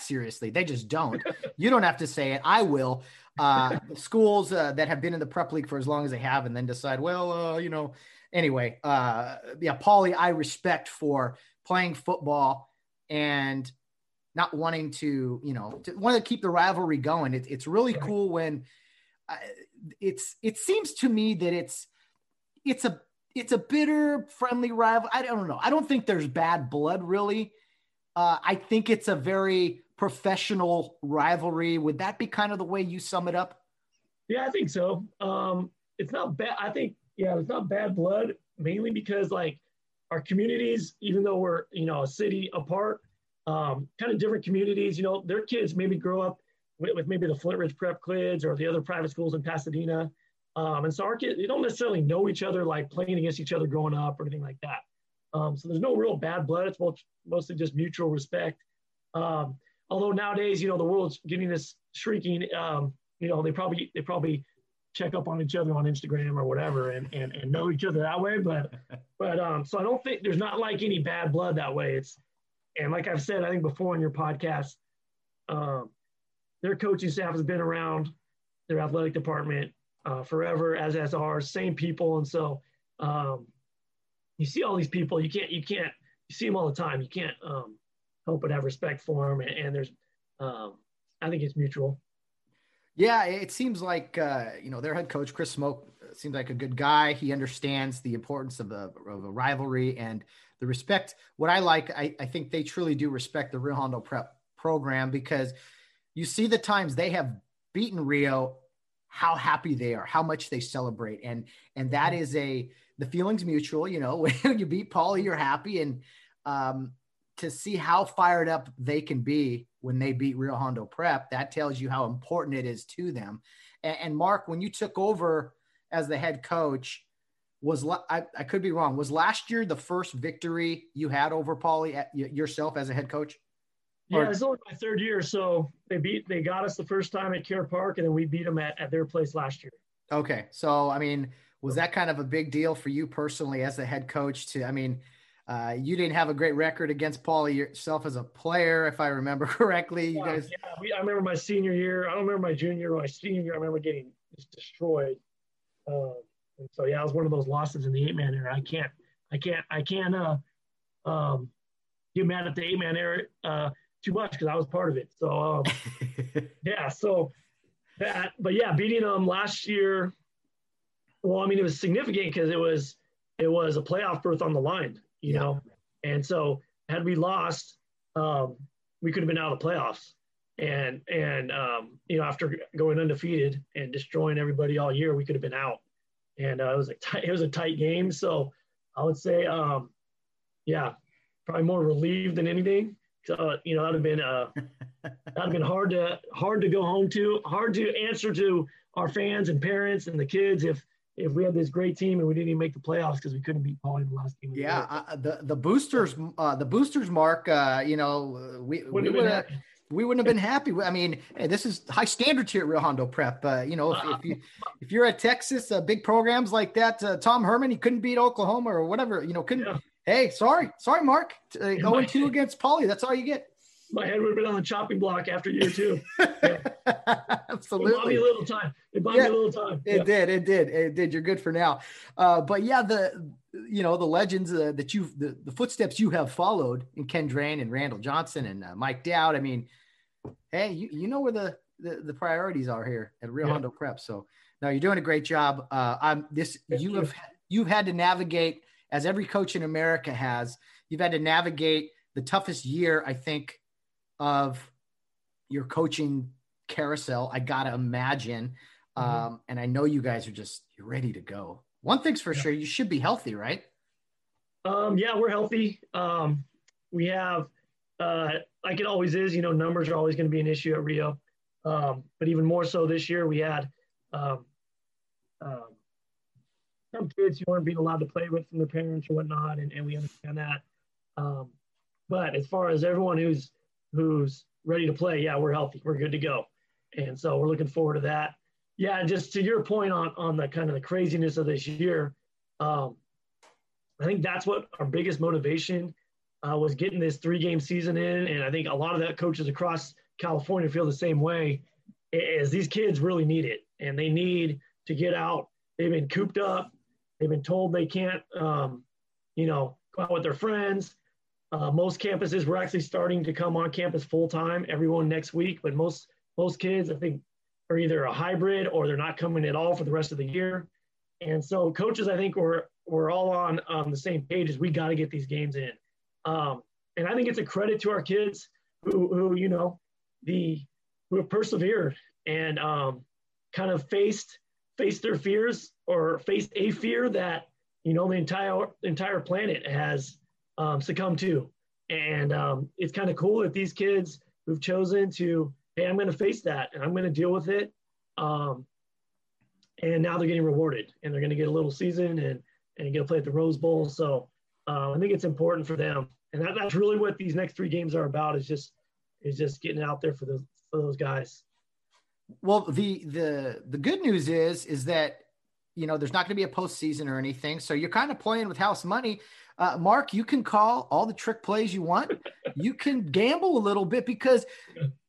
seriously. They just don't. You don't have to say it. I will. Schools that have been in the prep league for as long as they have and then decide, anyway. Poly, I respect for playing football and not wanting to, want to keep the rivalry going. It's really cool when it seems to me that it's a bitter, friendly rival. I don't know. I don't think there's bad blood really. I think it's a very professional rivalry. Would that be kind of the way you sum it up? Yeah, I think so. It's not bad. I think, it's not bad blood, mainly because like our communities, even though we're, a city apart, kind of different communities, their kids maybe grow up with maybe the Flint Ridge Prep kids or the other private schools in Pasadena. And so our kids, they don't necessarily know each other, like playing against each other growing up or anything like that. So there's no real bad blood. It's mostly just mutual respect. Although nowadays, the world's getting this shrieking, they probably check up on each other on Instagram or whatever and know each other that way. But so I don't think there's not like any bad blood that way. And like I've said, I think before on your podcast, their coaching staff has been around their athletic department forever, as has ours, same people. And so, you see all these people, you see them all the time. You can't help but have respect for them. And there's, I think it's mutual. Yeah. It seems like, their head coach, Chris Smoke, seems like a good guy. He understands the importance of a rivalry and the respect. What I like, I think they truly do respect the Rio Hondo Prep program, because you see the times they have beaten Rio, how happy they are, how much they celebrate. And that is the feeling's mutual, when you beat Poly, you're happy. And to see how fired up they can be when they beat Rio Hondo Prep, that tells you how important it is to them. And Mark, when you took over as the head coach, I could be wrong. Was last year the first victory you had over Poly yourself as a head coach? Yeah, it's only my third year. So they got us the first time at Care Park, and then we beat them at their place last year. Okay. So, was that kind of a big deal for you personally as the head coach to, you didn't have a great record against Poly yourself as a player, if I remember correctly. I remember my senior year. I don't remember my junior or my senior year. I remember getting just destroyed. And so, it was one of those losses in the 8-man era. I can't get mad at the 8-man era too much, because I was part of it. So, beating them last year, it was significant because it was a playoff berth on the line, And so had we lost, we could have been out of the playoffs. And you know, after going undefeated and destroying everybody all year, we could have been out. And it was a tight game. So I would say, yeah, probably more relieved than anything. So, you know, that'd have been hard to go home to, hard to answer to our fans and parents and the kids if we had this great team and we didn't even make the playoffs because we couldn't beat Paul in the last game. Yeah, the boosters, Mark. You know, we wouldn't have been happy. I mean, this is high standards here at Rio Hondo Prep. You know, if you're at Texas, big programs like that, Tom Herman, he couldn't beat Oklahoma or whatever. You know, couldn't. Yeah. Hey, sorry, Mark. 0-2 against Poly. That's all you get. My head would have been on the chopping block after year two. Yeah. Absolutely. It bought me a little time. Yeah. It did. You're good for now. But yeah, the legends that you've, the footsteps you have followed in Ken Drain and Randall Johnson and Mike Dowd. I mean, hey, you know where the priorities are here at Rio Hondo Prep. So no, you're doing a great job. You've had to navigate, as every coach in America has, you've had to navigate the toughest year, I think, of your coaching carousel, I got to imagine. And I know you guys are you're ready to go. One thing's for sure, you should be healthy, right? Yeah, we're healthy. We have, like it always is, you know, numbers are always going to be an issue at Rio. But even more so this year, we had some kids who weren't being allowed to play with from their parents or whatnot, and we understand that. But as far as everyone who's ready to play, yeah, we're healthy. We're good to go. And so we're looking forward to that. Yeah, and just to your point on the kind of the craziness of this year, I think that's what our biggest motivation was, getting this 3-game season in. And I think a lot of the coaches across California feel the same way, is these kids really need it. And they need to get out. They've been cooped up. They've been told they can't, you know, go out with their friends. Most campuses, we're actually starting to come on campus full-time, everyone next week, but most kids, I think, are either a hybrid or they're not coming at all for the rest of the year. And so coaches, I think we're all on the same page, as we got to get these games in. And I think it's a credit to our kids who have persevered and kind of faced their fears, or faced a fear that, you know, the entire planet has succumbed to. And it's kind of cool that these kids who've chosen to, hey, I'm going to face that and I'm going to deal with it. And now they're getting rewarded and they're going to get a little season and get to play at the Rose Bowl. So I think it's important for them. And that's really what these next 3 games are about, is just getting out there for those guys. Well, the good news is that, you know, there's not going to be a postseason or anything. So you're kind of playing with house money. Mark, you can call all the trick plays you want. You can gamble a little bit because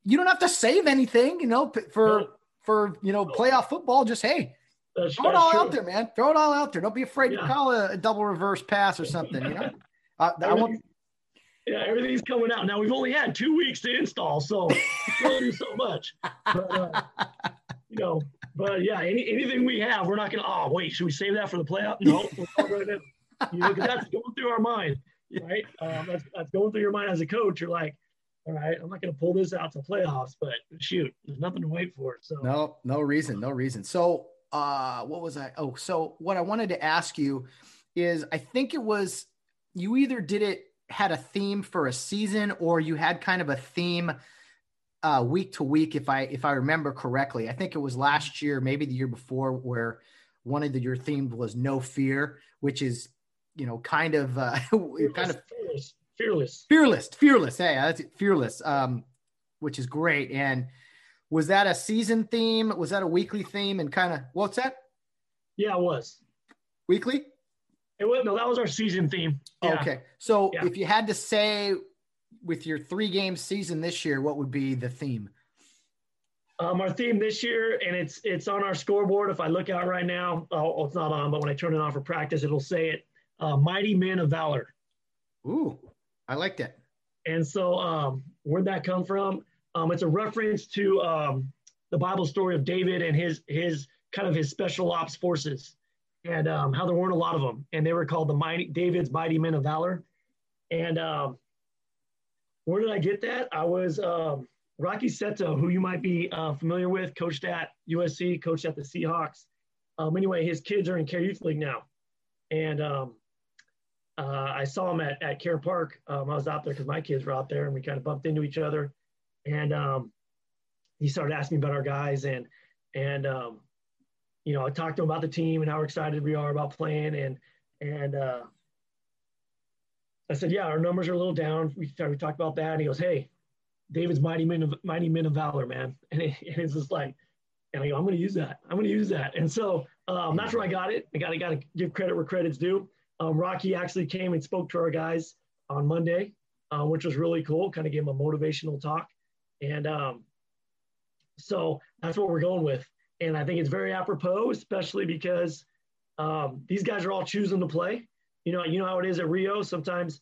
you don't have to save anything, you know, for playoff football. Just, hey, throw it all out there, man. Throw it all out there. Don't be afraid to call a double reverse pass or something, you know. Everything's coming out. Now, we've only had 2 weeks to install, so don't do so much. But, you know, but yeah, anything we have, we're not going to, oh, wait, should we save that for the playoff? No, we're all right now. You know, that's going through our mind, right? That's going through your mind as a coach. You're like, all right, I'm not going to pull this out to playoffs, but shoot, there's nothing to wait for. So no reason. So what was I? Oh, so what I wanted to ask you is, I think it was, you either had a theme for a season, or you had kind of a theme week to week, if I remember correctly. I think it was last year, maybe the year before, where one of your themes was no fear, which is, you know, kind of, fearless. Hey, that's it, fearless. Which is great. And was that a season theme? Was that a weekly theme? And kind of, what's that? Yeah, it was weekly. It was. No, that was our season theme. Yeah. Okay. So if you had to say, with your 3-game season this year, what would be the theme? Our theme this year, and it's on our scoreboard. If I look out right now, oh, it's not on, but when I turn it on for practice, it'll say it. Mighty Men of Valor. Ooh, I like that. And so where'd that come from? It's a reference to the Bible story of David and his kind of his special ops forces, and how there weren't a lot of them, and they were called David's Mighty Men of Valor. And Where did I get that? I was Rocky Seto, who you might be familiar with, coached at USC, coached at the Seahawks. Anyway, his kids are in Care Youth League now. And I saw him at Care Park. I was out there because my kids were out there, and we kind of bumped into each other. And he started asking me about our guys. And you know, I talked to him about the team and how excited we are about playing. And I said, yeah, our numbers are a little down. We talked about that. And he goes, hey, David's mighty men of valor, man. And it's just like, and I go, I'm going to use that. I'm going to use that. And so that's where I got it. I got to give credit where credit's due. Rocky actually came and spoke to our guys on Monday, which was really cool. Kind of gave him a motivational talk. And so that's what we're going with. And I think it's very apropos, especially because these guys are all choosing to play. You know how it is at Rio. Sometimes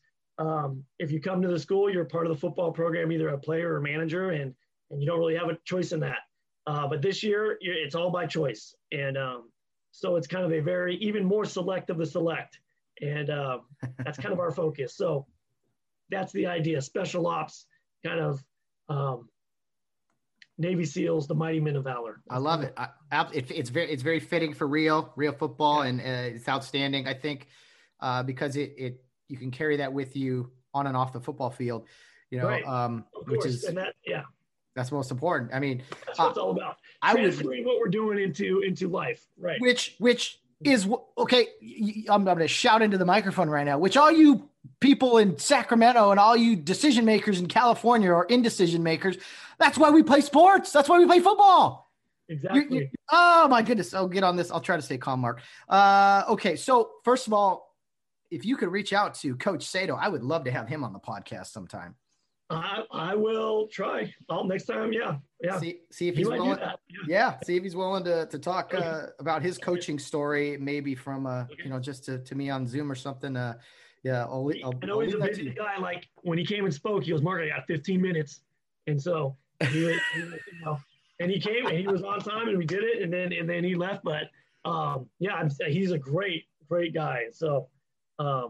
if you come to the school, you're part of the football program, either a player or manager, and you don't really have a choice in that. But this year, it's all by choice. And so it's kind of a very, even more select of the select. And that's kind of our focus. So that's the idea. Special ops, kind of Navy SEALs, the mighty men of valor. I love it. It's very fitting for Rio football. Yeah. And it's outstanding, I think, because you can carry that with you on and off the football field, you know, right. Which is, and that, yeah, that's most important. I mean, that's what it's all about. Transferring what we're doing into life, right? Which is okay. I'm going to shout into the microphone right now, which all you people in Sacramento and all you decision makers in California are indecision makers. That's why we play sports. That's why we play football. Exactly. Oh my goodness. I'll get on this. I'll try to stay calm, Mark. Okay. So first of all, if you could reach out to Coach Sato, I would love to have him on the podcast sometime. I will try. I'll next time. Yeah. See if he's willing. Yeah. See if he's willing to talk about his coaching story, maybe from you know, just to me on Zoom or something. Yeah. I know he's a busy guy. Like when he came and spoke, he goes, Mark, I got 15 minutes. And so he came and he was on time and we did it. And then he left, but he's a great guy. So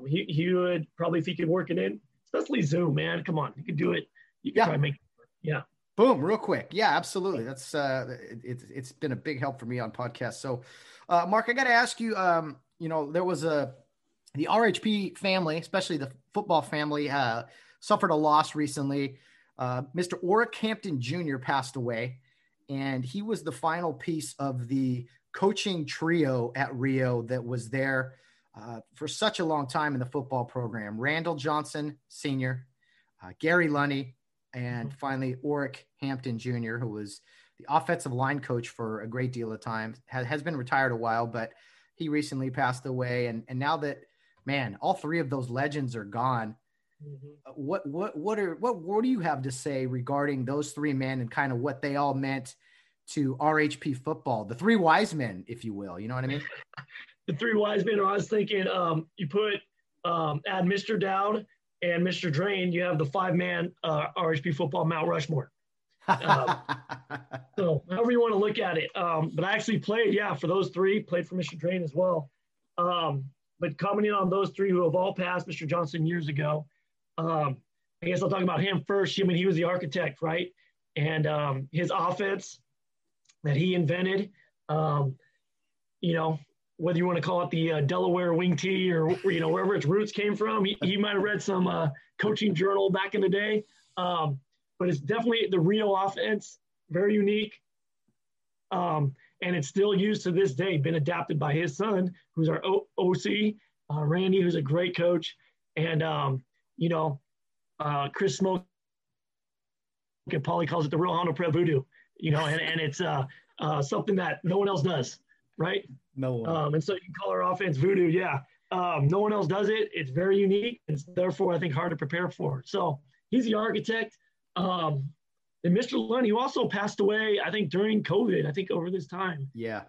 he would probably, if he could work it in, especially Zoom, man. Come on, you can do it. You can try and make it work. Yeah. Boom, real quick. Yeah, absolutely. That's it's been a big help for me on podcasts. So, Mark, I got to ask you. You know, there was the RHP family, especially the football family, suffered a loss recently. Mr. Oric Hampton Jr. passed away, and he was the final piece of the coaching trio at Rio that was there for such a long time in the football program. Randall Johnson, Sr., Gary Lunny, and finally Oric Hampton Jr., who was the offensive line coach for a great deal of time, has been retired a while, but he recently passed away. And now that, man, all three of those legends are gone, what do you have to say regarding those three men and kind of what they all meant to RHP football, the three wise men, if you will? You know what I mean? The three wise men, I was thinking you put add Mr. Dowd and Mr. Drain, you have the five-man RHP football Mount Rushmore. So however you want to look at it. But I actually played for Mr. Drain as well. But commenting on those three who have all passed, Mr. Johnson years ago, I guess I'll talk about him first. I mean, he was the architect, right? And his offense that he invented, you know, whether you want to call it the Delaware wing tee or, you know, wherever its roots came from. He might have read some coaching journal back in the day, but it's definitely the Rio offense, very unique, and it's still used to this day, been adapted by his son, who's our OC, Randy, who's a great coach, and, you know, Chris Smoke, and Paulie calls it the Rio Hondo Prep voodoo, you know, and it's something that no one else does, right? No one. And so you can call our offense voodoo. Yeah. No one else does it. It's very unique. It's therefore, I think, hard to prepare for. So he's the architect. And Mr. Lunn, who also passed away, I think, during COVID, over this time. Yeah.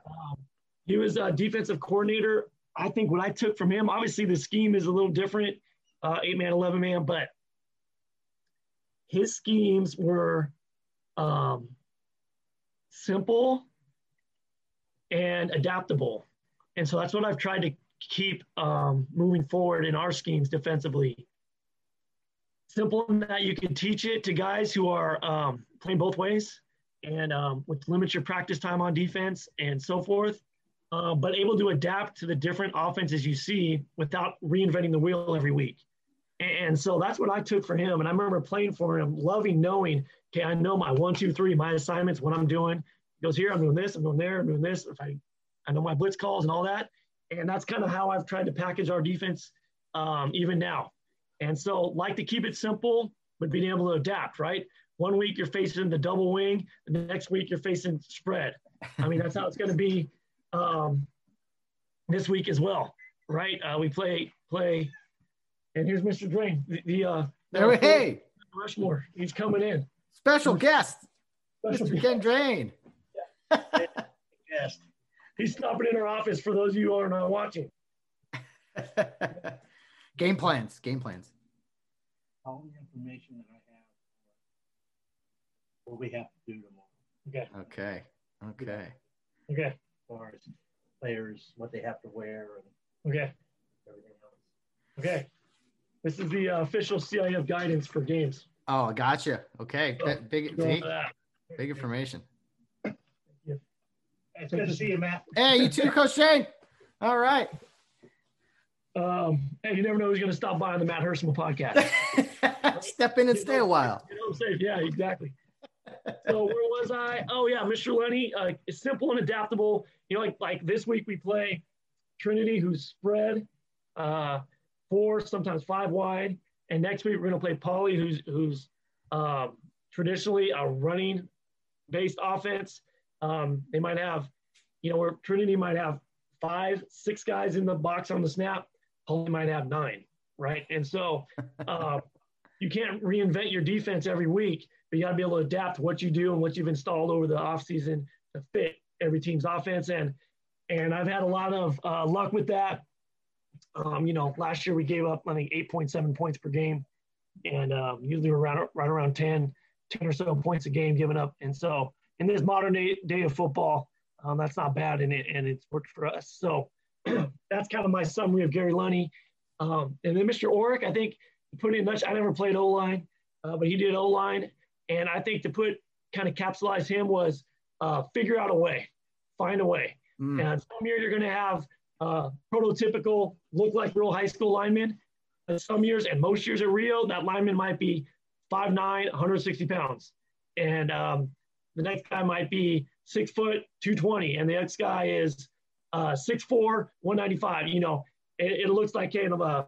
He was a defensive coordinator. I think what I took from him, obviously the scheme is a little different, 8-man, 11-man, but his schemes were simple and adaptable. And so that's what I've tried to keep moving forward in our schemes defensively. simple in that you can teach it to guys who are playing both ways, and which limits your practice time on defense and so forth, but able to adapt to the different offenses you see without reinventing the wheel every week. And so that's what I took for him. And I remember playing for him, loving knowing, okay, I know my 1, 2, 3, my assignments, what I'm doing. He goes, here, I'm doing this, I'm doing there, I'm doing this. If I know my blitz calls and all that. And that's kind of how I've tried to package our defense even now. And so like to keep it simple, but being able to adapt, right? One week you're facing the double wing, the next week you're facing spread. I mean, that's how it's going to be this week as well, right? We play, and here's Mr. Drain. Hey, Rushmore, he's coming in. Special guest, Mr. Ken Drain. Yeah. Yes. He's stopping in our office for those of you who are not watching. Game plans. All the information that I have, what we have to do tomorrow. Okay. As far as players, what they have to wear, and everything else. Okay. This is the official CIF guidance for games. Oh, gotcha. Okay. So, big information. It's good to see you, Matt. Hey, you too, Coach Shane. All right. Hey, you never know who's going to stop by on the Matt Hershman podcast. Step in and stay a while. You know what I'm saying? Yeah, exactly. So where was I? Oh, yeah, Mr. Lunny. It's simple and adaptable. You know, like this week we play Trinity, who's spread 4, sometimes 5 wide. And next week we're going to play Poly, who's traditionally a running-based offense. They might have, where Trinity might have 5, 6 guys in the box on the snap, Poly might have 9, right? And so you can't reinvent your defense every week, but you got to be able to adapt what you do and what you've installed over the offseason to fit every team's offense. And I've had a lot of luck with that. Last year we gave up, I think, 8.7 points per game, and usually we're right around 10 or so points a game given up. And so in this modern day of football, that's not bad, and it's worked for us. So that's kind of my summary of Gary Lunny. And then Mr. Oric, I think, put in much. I never played O-line, but he did O-line. And I think to capsulize him was figure out a way, find a way. And some year you're going to have prototypical, look like real high school linemen. Some years, and most years at Rio, that lineman might be 5'9", 160 pounds. And the next guy might be 6 foot, 220, and the next guy is 6'4", 195. It looks like kind of a,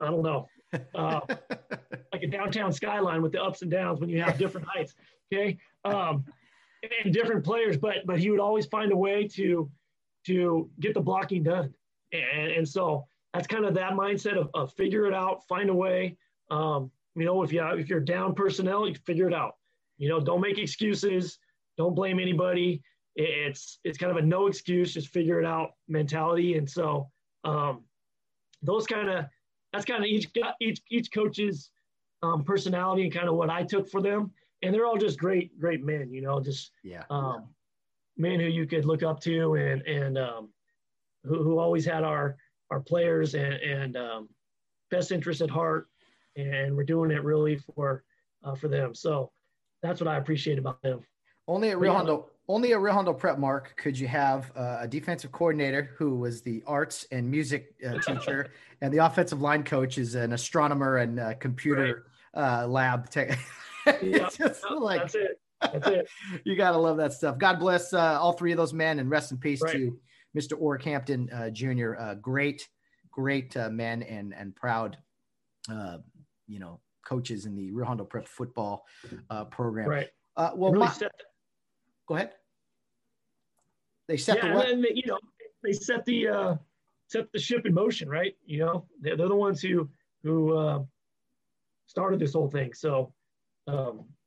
I don't know, like a downtown skyline with the ups and downs when you have different heights, okay, and different players. But he would always find a way to get the blocking done, and so that's kind of that mindset of figure it out, find a way. If you're down personnel, you figure it out. Don't make excuses. Don't blame anybody. It's kind of a no excuse, just figure it out mentality. And so that's kind of each coach's personality and kind of what I took for them. And they're all just great men. Men who you could look up to and who always had our players and best interest at heart. And we're doing it really for them. So. That's what I appreciate about them. Only at Rio Hondo Prep, Mark, could you have a defensive coordinator who was the arts and music teacher, and the offensive line coach is an astronomer and computer lab tech. That's it. You got to love that stuff. God bless all three of those men, and rest in peace to Mr. Oric Hampton Jr. Great men and proud, coaches in the Rio Hondo Prep football program. Right. Go ahead. They set the what? And then, they set the ship in motion, right? They're the ones who started this whole thing. So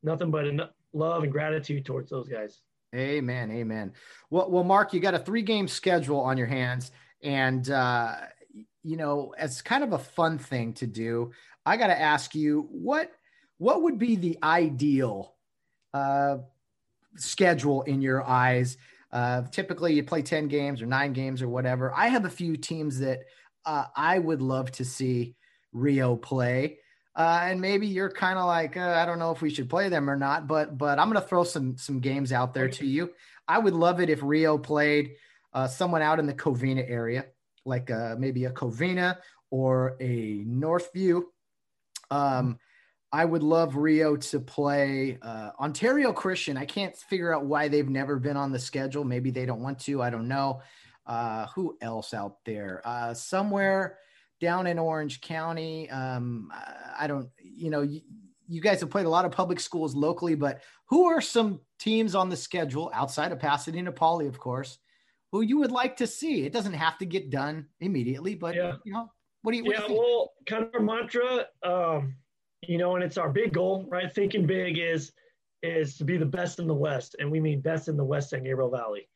nothing but love and gratitude towards those guys. Amen. Well, Mark, you got a 3-game schedule on your hands, and as kind of a fun thing to do, I got to ask you, what would be the ideal schedule in your eyes? Typically, you play 10 games or 9 games or whatever. I have a few teams that I would love to see Rio play. And maybe you're kind of like, I don't know if we should play them or not, but I'm going to throw some games out there to you. I would love it if Rio played someone out in the Covina area, like maybe a Covina or a Northview. I would love Rio to play Ontario Christian. I can't figure out why they've never been on the schedule. Maybe they don't want to. I don't know. Who else out there? Somewhere down in Orange County. I don't, you know, you guys have played a lot of public schools locally, but who are some teams on the schedule outside of Pasadena Poly, of course, who you would like to see? It doesn't have to get done immediately, but you know, what do you think? Well, kind of our mantra, you know, and it's our big goal, right? Thinking big is to be the best in the West. And we mean best in the West San Gabriel Valley.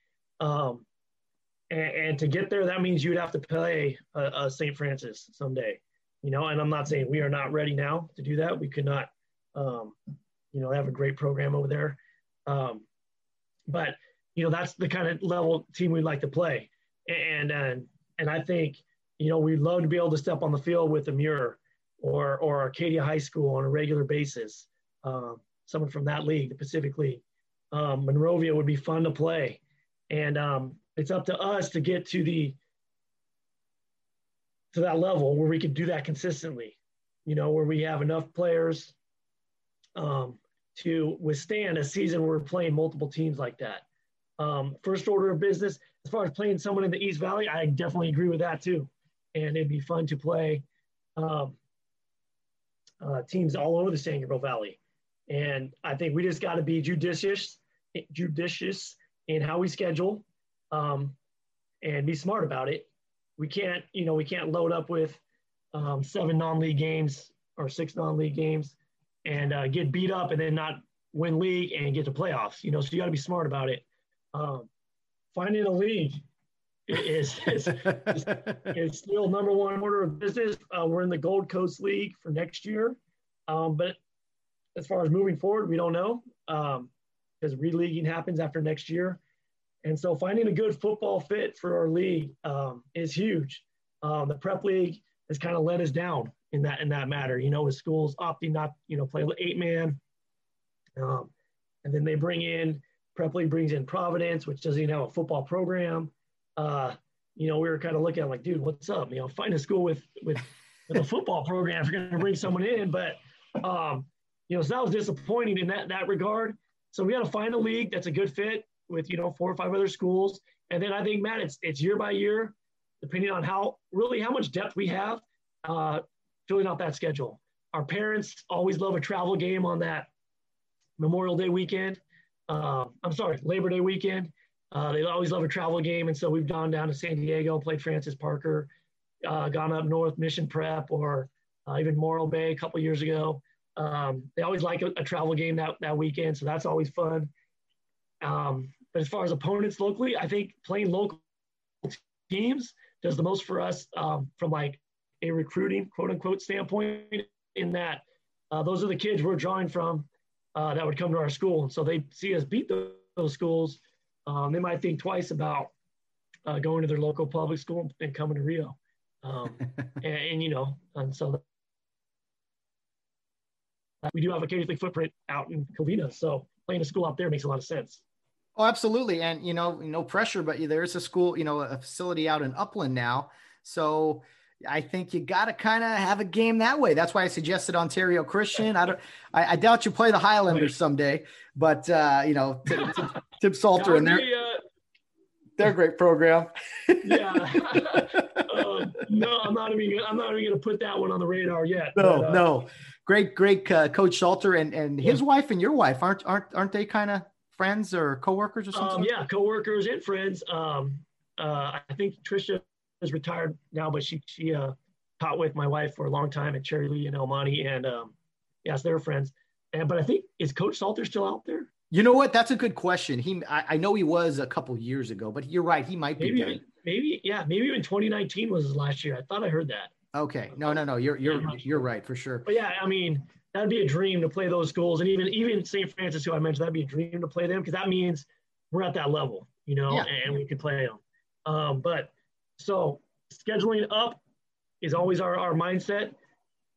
And to get there, that means you'd have to play a St. Francis someday, you know, and I'm not saying we are not ready now to do that. We could not, you know, have a great program over there. But, you know, that's the kind of level team we'd like to play. And I think, you know, we'd love to be able to step on the field with a Muir or Arcadia High School on a regular basis. Someone from that league, the Pacific League. Monrovia would be fun to play. And it's up to us to get to that level where we can do that consistently, you know, where we have enough players to withstand a season where we're playing multiple teams like that. First order of business, as far as playing someone in the East Valley, I definitely agree with that too. And it'd be fun to play teams all over the San Gabriel Valley. And I think we just got to be judicious in how we schedule and be smart about it. We can't, you know, load up with 7 non-league games or 6 non-league games and get beat up and then not win league and get to playoffs, you know, so you got to be smart about it. Finding a league is still number one order of business. We're in the Gold Coast League for next year. But as far as moving forward, we don't know because releaguing happens after next year. And so finding a good football fit for our league is huge. The prep league has kind of let us down in that matter, you know, with schools opting not, you know, play 8-man. And then they prep league brings in Providence, which doesn't even have a football program. You know, we were kind of looking at like, dude, what's up? You know, find a school with a football program if you're going to bring someone in. But, you know, so that was disappointing in that regard. So we got to find a league that's a good fit with, you know, 4 or 5 other schools. And then I think, Matt, it's year by year, depending on how much depth we have, filling out that schedule. Our parents always love a travel game on that Memorial Day weekend. Labor Day weekend. They always love a travel game. And so we've gone down to San Diego, played Francis Parker, gone up north, Mission Prep, or even Morro Bay a couple years ago. They always like a travel game that weekend. So that's always fun. But as far as opponents locally, I think playing local teams does the most for us from like a recruiting, quote unquote, standpoint, in that those are the kids we're drawing from that would come to our school. And so they see us beat those schools. They might think twice about going to their local public school and coming to Rio. You know, and so we do have a Catholic footprint out in Covina. So playing a school out there makes a lot of sense. Oh, absolutely. And, you know, no pressure, but there is a school, you know, a facility out in Upland now. So I think you got to kind of have a game that way. That's why I suggested Ontario Christian. I doubt you play the Highlanders someday, but you know, Tip Salter and their great program. Yeah. No, I'm not even going to put that one on the radar yet. No, but, no. Great Coach Salter and his wife and your wife aren't they kind of friends or coworkers or something? Yeah, coworkers and friends. I think Trisha is retired now, but she taught with my wife for a long time at Cherry Lee and El Monte, and yes, they're friends. But I think, is Coach Salter still out there? You know what? That's a good question. I know he was a couple years ago, but you're right. He might be. Maybe even 2019 was his last year. I thought I heard that. Okay. No. You're right for sure. But yeah, I mean, that'd be a dream to play those schools, and even St. Francis, who I mentioned, that'd be a dream to play them because that means we're at that level, you know, and we can play them. But so scheduling up is always our mindset.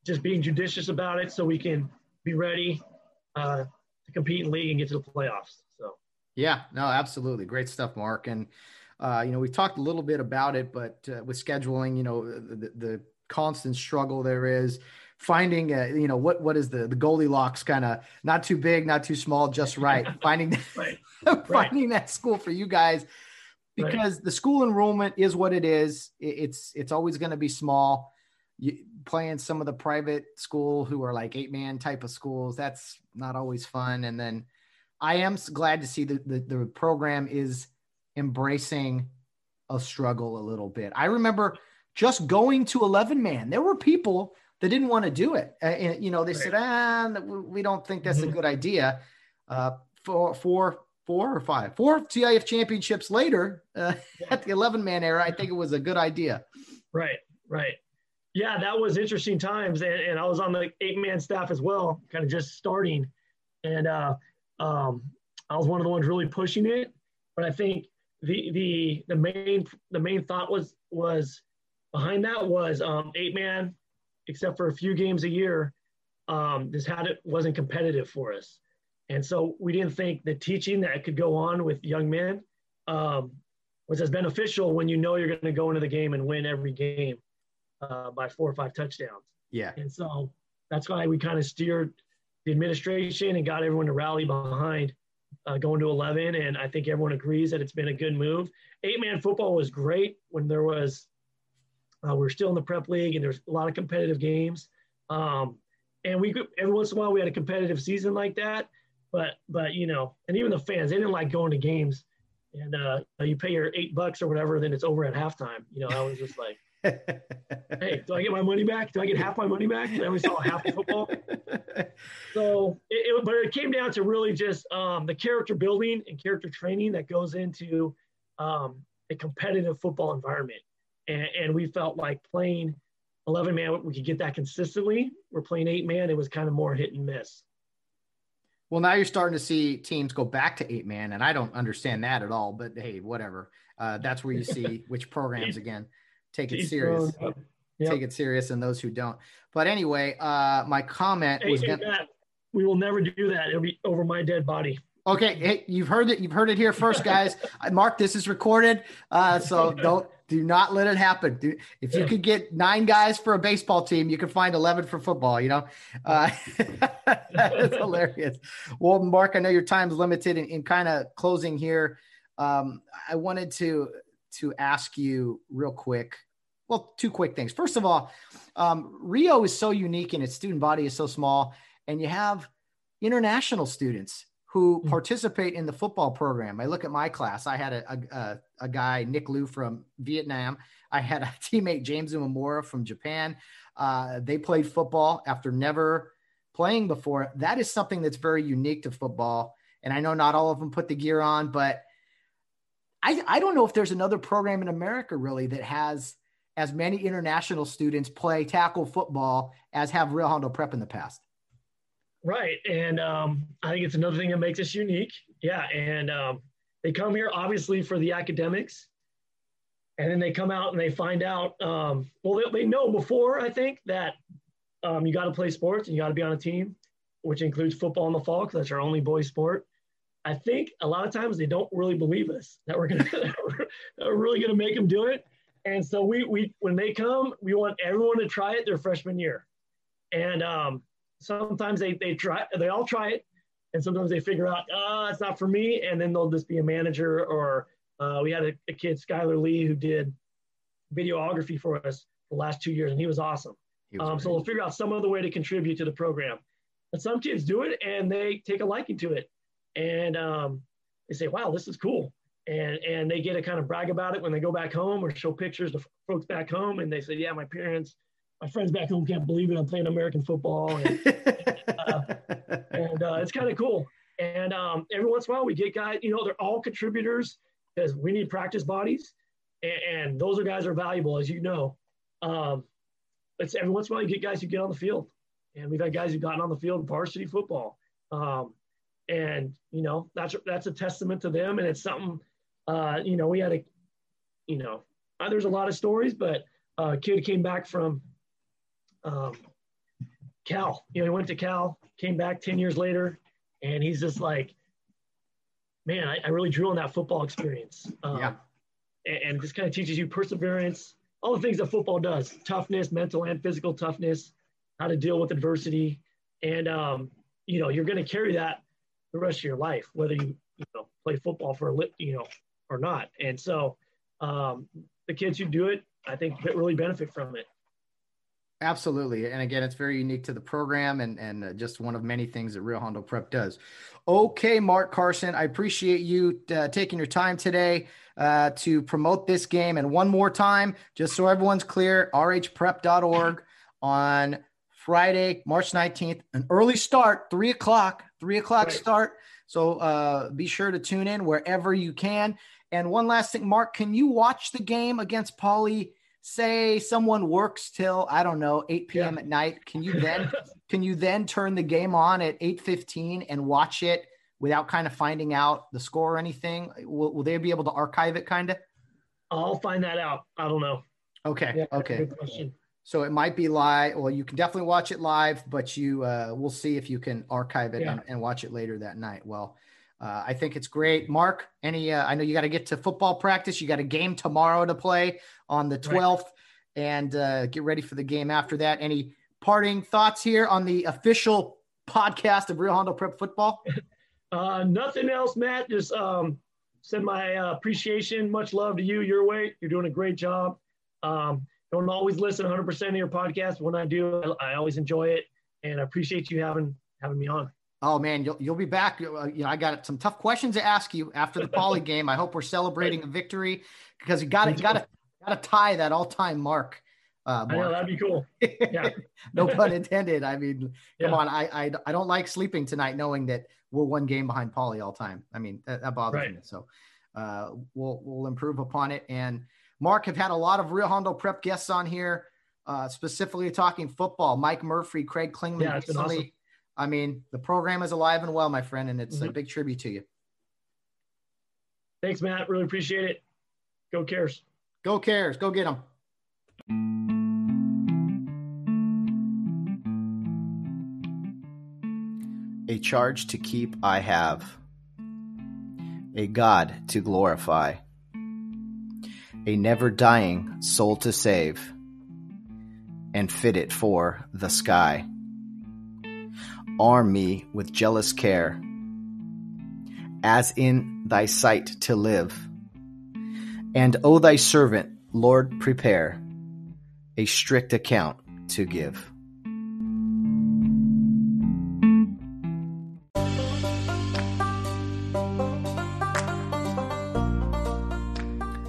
just being judicious about it so we can be ready to compete in league and get to the playoffs. So yeah, no, absolutely. Great stuff, Mark. And, you know, we've talked a little bit about it, but with scheduling, you know, the constant struggle there is finding, you know, what is the Goldilocks kind of not too big, not too small, just right. Finding, finding that school for you guys, because the school enrollment is what it is. It's always going to be small. You playing some of the private school who are like 8-man type of schools. That's not always fun. And then I am glad to see that the program is embracing a struggle a little bit. I remember just going to 11-man. There were people that didn't want to do it. And, you know, they said, we don't think that's a good idea. Four CIF championships later at the 11-man era, I think it was a good idea. Right. Yeah, that was interesting times. And I was on the 8-man staff as well, kind of just starting. And I was one of the ones really pushing it. But I think the main thought was behind that was 8-man, except for a few games a year, wasn't competitive for us. And so we didn't think the teaching that could go on with young men was as beneficial when you know you're going to go into the game and win every game by 4 or 5 touchdowns. Yeah. And so that's why we kind of steered the administration and got everyone to rally behind going to 11. And I think everyone agrees that it's been a good move. 8-man football was great when there was, we're still in the prep league and there's a lot of competitive games. And every once in a while we had a competitive season like that, but, you know, and even the fans, they didn't like going to games and you pay your $8 or whatever, then it's over at halftime. You know, I was just like, hey, do I get my money back? Do I get half my money back? I only saw half the football. So but it came down to really just the character building and character training that goes into a competitive football environment. And we felt like playing 11-man, we could get that consistently. We're playing 8-man. It was kind of more hit and miss. Well, now you're starting to see teams go back to 8-man, and I don't understand that at all. But, hey, whatever. That's where you see which programs, again, take it serious. Take it serious, and those who don't. But anyway, my comment was that we will never do that. It'll be over my dead body. Okay, hey, you've heard it. You've heard it here first, guys. Mark, this is recorded, so do not let it happen. If you could get 9 guys for a baseball team, you could find 11 for football. You know, that's hilarious. Well, Mark, I know your time's limited. In kind of closing here, I wanted to ask you real quick. Well, 2 quick things. First of all, Rio is so unique, and its student body is so small, and you have international students who participate in the football program. I look at my class. I had a guy, Nick Liu, from Vietnam. I had a teammate, James Umemura, from Japan. They played football after never playing before. That is something that's very unique to football. And I know not all of them put the gear on, but I don't know if there's another program in America really that has as many international students play tackle football as have Rio Hondo Prep in the past. Right. And I think it's another thing that makes us unique. Yeah. And they come here obviously for the academics, and then they come out and they find out, they know before, I think, that you got to play sports and you got to be on a team, which includes football in the fall, because that's our only boys sport. I think a lot of times they don't really believe us that we're really going to make them do it. And so we when they come, we want everyone to try it their freshman year. And sometimes they all try it, and sometimes they figure out, it's not for me, and then they'll just be a manager. Or we had a kid, Skylar Lee, who did videography for us the last 2 years, and he was awesome. So they'll figure out some other way to contribute to the program. But some kids do it, and they take a liking to it, and they say, wow, this is cool. And they get to kind of brag about it when they go back home or show pictures to folks back home, and they say, yeah, my friends back home can't believe it. I'm playing American football. And it's kind of cool. And every once in a while we get guys, you know, they're all contributors because we need practice bodies. And those guys are valuable, as you know. It's every once in a while you get guys who get on the field. And we've had guys who've gotten on the field in varsity football. And, you know, that's a testament to them. And it's something, you know, we had there's a lot of stories, but a kid came back from Cal. You know, he went to Cal, came back 10 years later, and he's just like, man, I really drew on that football experience. And just kind of teaches you perseverance, all the things that football does, toughness, mental and physical toughness, how to deal with adversity. And, you know, you're going to carry that the rest of your life, whether you, you know, play football for a or not. And so the kids who do it, I think really benefit from it. Absolutely. And again, it's very unique to the program and just one of many things that Rio Hondo Prep does. Okay, Mark Carson, I appreciate you taking your time today to promote this game. And one more time, just so everyone's clear, rhprep.org on Friday, March 19th, an early start, 3 o'clock right. Start. So be sure to tune in wherever you can. And one last thing, Mark, can you watch the game against Poly? Say someone works till, I don't know, 8 p.m. At night. Can you then turn the game on at 8:15 and watch it without kind of finding out the score or anything? Will they be able to archive it kind of? I'll find that out. I don't know. Okay. Yeah, okay. So it might be live. Well, you can definitely watch it live, but you we'll see if you can archive it and watch it later that night. Well, I think it's great. Mark, any? I know you got to get to football practice. You got a game tomorrow to play on the 12th, and get ready for the game after that. Any parting thoughts here on the official podcast of Rio Hondo Prep Football? Nothing else, Matt. Just send my appreciation. Much love to you. Your way. You're doing a great job. Don't always listen 100% of your podcast. When I do, I always enjoy it, and I appreciate you having me on. Oh man, you'll be back. You know, I got some tough questions to ask you after the Poly game. I hope we're celebrating a victory because you got to tie that all-time mark. I know, that'd be cool. Yeah, no pun intended. I mean, come on. I don't like sleeping tonight knowing that we're one game behind Poly all time. I mean, that bothers me. So we'll improve upon it. And Mark, have had a lot of Rio Hondo Prep guests on here, specifically talking football. Mike Murphy, Craig Klingman. Yeah, it's been awesome. I mean, the program is alive and well, my friend, and it's a big tribute to you. Thanks, Matt. Really appreciate it. Go Cares. Go Cares. Go get them. A charge to keep I have. A God to glorify. A never-dying soul to save. And fit it for the sky. Arm me with jealous care, as in thy sight to live. And O thy servant, Lord, prepare a strict account to give.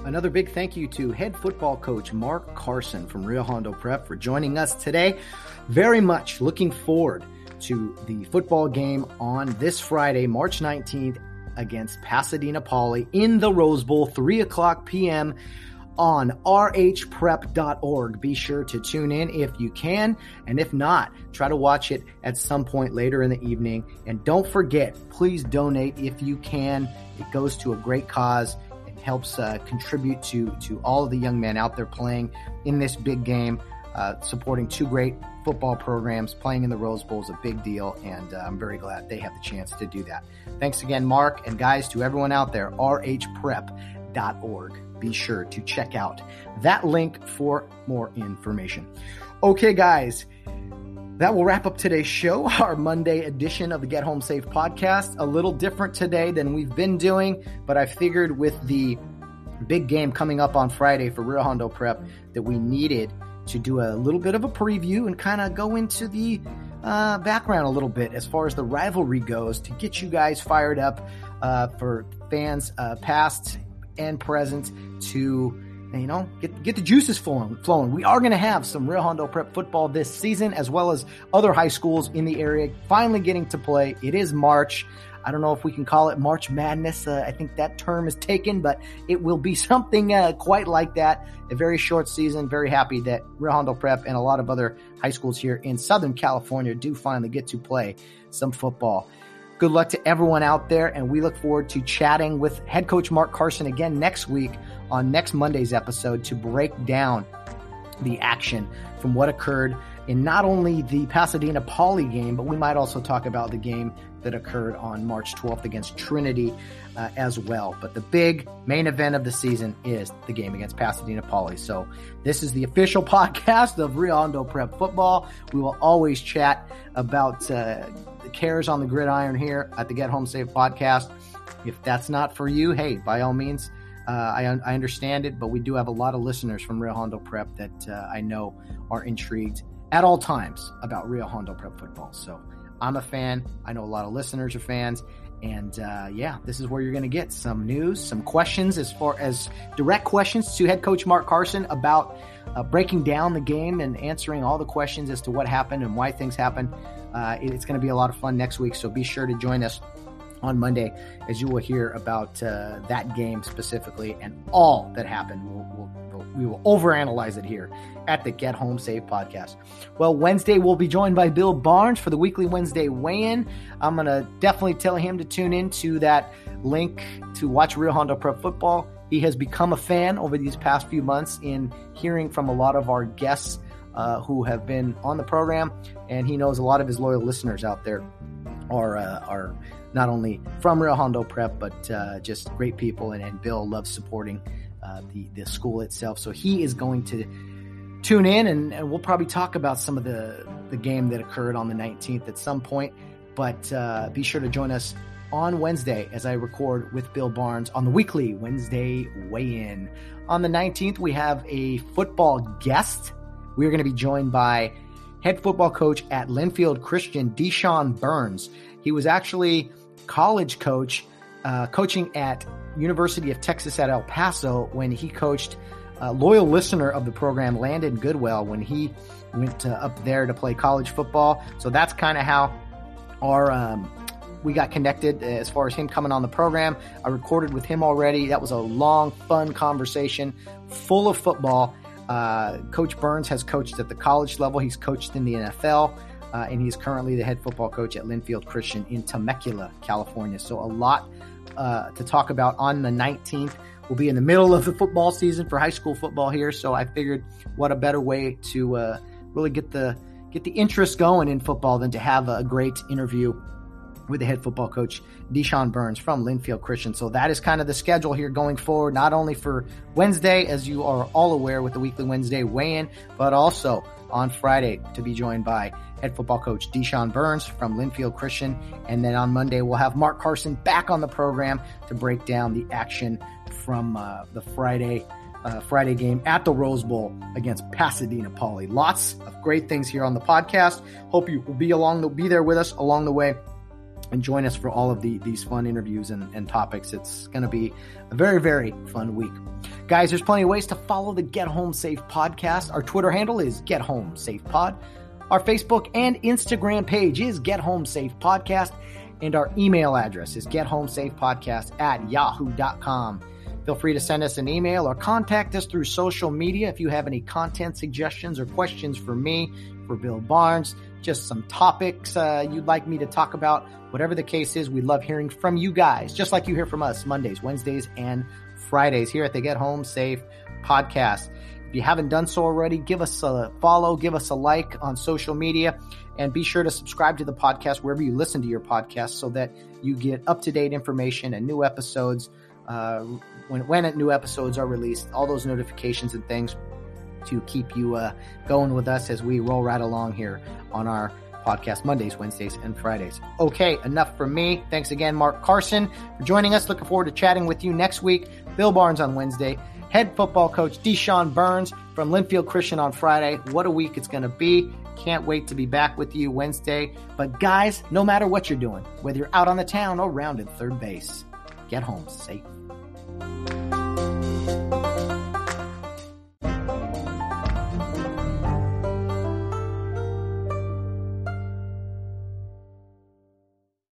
Another big thank you to head football coach Mark Carson from Rio Hondo Prep for joining us today. Very much looking forward to the football game on this Friday, March 19th against Pasadena Poly in the Rose Bowl, 3 o'clock p.m. on rhprep.org. Be sure to tune in if you can, and if not, try to watch it at some point later in the evening. And don't forget, please donate if you can. It goes to a great cause and helps contribute to all of the young men out there playing in this big game, supporting two great football programs. Playing in the Rose Bowl is a big deal, and I'm very glad they have the chance to do that. Thanks again, Mark, and guys, to everyone out there, rhprep.org. Be sure to check out that link for more information. Okay, guys, that will wrap up today's show, our Monday edition of the Get Home Safe podcast. A little different today than we've been doing, but I figured with the big game coming up on Friday for Rio Hondo Prep that we needed to do a little bit of a preview and kind of go into the background a little bit as far as the rivalry goes to get you guys fired up for fans past and present to, you know, get the juices flowing. We are going to have some Rio Hondo Prep football this season as well as other high schools in the area finally getting to play. It is March. I don't know if we can call it March Madness. I think that term is taken, but it will be something quite like that. A very short season. Very happy that Rio Hondo Prep and a lot of other high schools here in Southern California do finally get to play some football. Good luck to everyone out there, and we look forward to chatting with head coach Mark Carson again next week on next Monday's episode to break down the action from what occurred in not only the Pasadena Poly game, but we might also talk about the game that occurred on March 12th against Trinity as well. But the big main event of the season is the game against Pasadena Poly. So this is the official podcast of Rio Hondo Prep Football. We will always chat about the cares on the gridiron here at the Get Home Safe podcast. If that's not for you, hey, by all means, I understand it, but we do have a lot of listeners from Rio Hondo Prep that I know are intrigued at all times about Rio Hondo Prep football. So I'm a fan. I know a lot of listeners are fans. And yeah, this is where you're going to get some news, some questions as far as direct questions to head coach Mark Carson about breaking down the game and answering all the questions as to what happened and why things happened. It's going to be a lot of fun next week. So be sure to join us on Monday, as you will hear about that game specifically and all that happened. We will overanalyze it here at the Get Home Safe podcast. Well, Wednesday, we'll be joined by Bill Barnes for the weekly Wednesday weigh-in. I'm going to definitely tell him to tune into that link to watch Rio Hondo Prep football. He has become a fan over these past few months in hearing from a lot of our guests who have been on the program, and he knows a lot of his loyal listeners out there are not only from Rio Hondo Prep, but just great people. And Bill loves supporting the school itself. So he is going to tune in, and we'll probably talk about some of the game that occurred on the 19th at some point. But be sure to join us on Wednesday as I record with Bill Barnes on the weekly Wednesday weigh-in. On the 19th, we have a football guest. We're going to be joined by head football coach at Linfield Christian, Deshaun Burns. He was actually college coach, coaching at University of Texas at El Paso when he coached loyal listener of the program, Landon Goodwell, when he went up there to play college football. So that's kind of how our we got connected as far as him coming on the program. I recorded with him already. That was a long, fun conversation full of football. Coach Burns has coached at the college level. He's coached in the NFL. And he's currently the head football coach at Linfield Christian in Temecula, California. So a lot to talk about on the 19th. We'll be in the middle of the football season for high school football here. So I figured what a better way to really get the interest going in football than to have a great interview with the head football coach, Deshaun Burns from Linfield Christian. So that is kind of the schedule here going forward, not only for Wednesday, as you are all aware with the weekly Wednesday weigh-in, but also on Friday to be joined by head football coach Deshaun Burns from Linfield Christian. And then on Monday, we'll have Mark Carson back on the program to break down the action from the Friday game at the Rose Bowl against Pasadena Poly. Lots of great things here on the podcast. Hope you will be there with us along the way and join us for all of these fun interviews and topics. It's going to be a very, very fun week. Guys, there's plenty of ways to follow the Get Home Safe podcast. Our Twitter handle is Get Home Safe Pod. Our Facebook and Instagram page is Get Home Safe Podcast. And our email address is gethomesafepodcast@yahoo.com. Feel free to send us an email or contact us through social media if you have any content suggestions or questions for me, for Bill Barnes, just some topics you'd like me to talk about. Whatever the case is, we love hearing from you guys, just like you hear from us Mondays, Wednesdays, and Fridays here at the Get Home Safe podcast. If you haven't done so already, give us a follow, give us a like on social media, and be sure to subscribe to the podcast wherever you listen to your podcast so that you get up-to-date information and new episodes. When new episodes are released, all those notifications and things to keep you going with us as we roll right along here on our podcast Mondays, Wednesdays, and Fridays. Okay, enough from me. Thanks again, Mark Carson, for joining us. Looking forward to chatting with you next week. Bill Barnes on Wednesday, head football coach Deshaun Burns from Linfield Christian on Friday. What a week it's going to be. Can't wait to be back with you Wednesday. But guys, no matter what you're doing, whether you're out on the town or rounding third base, get home safe.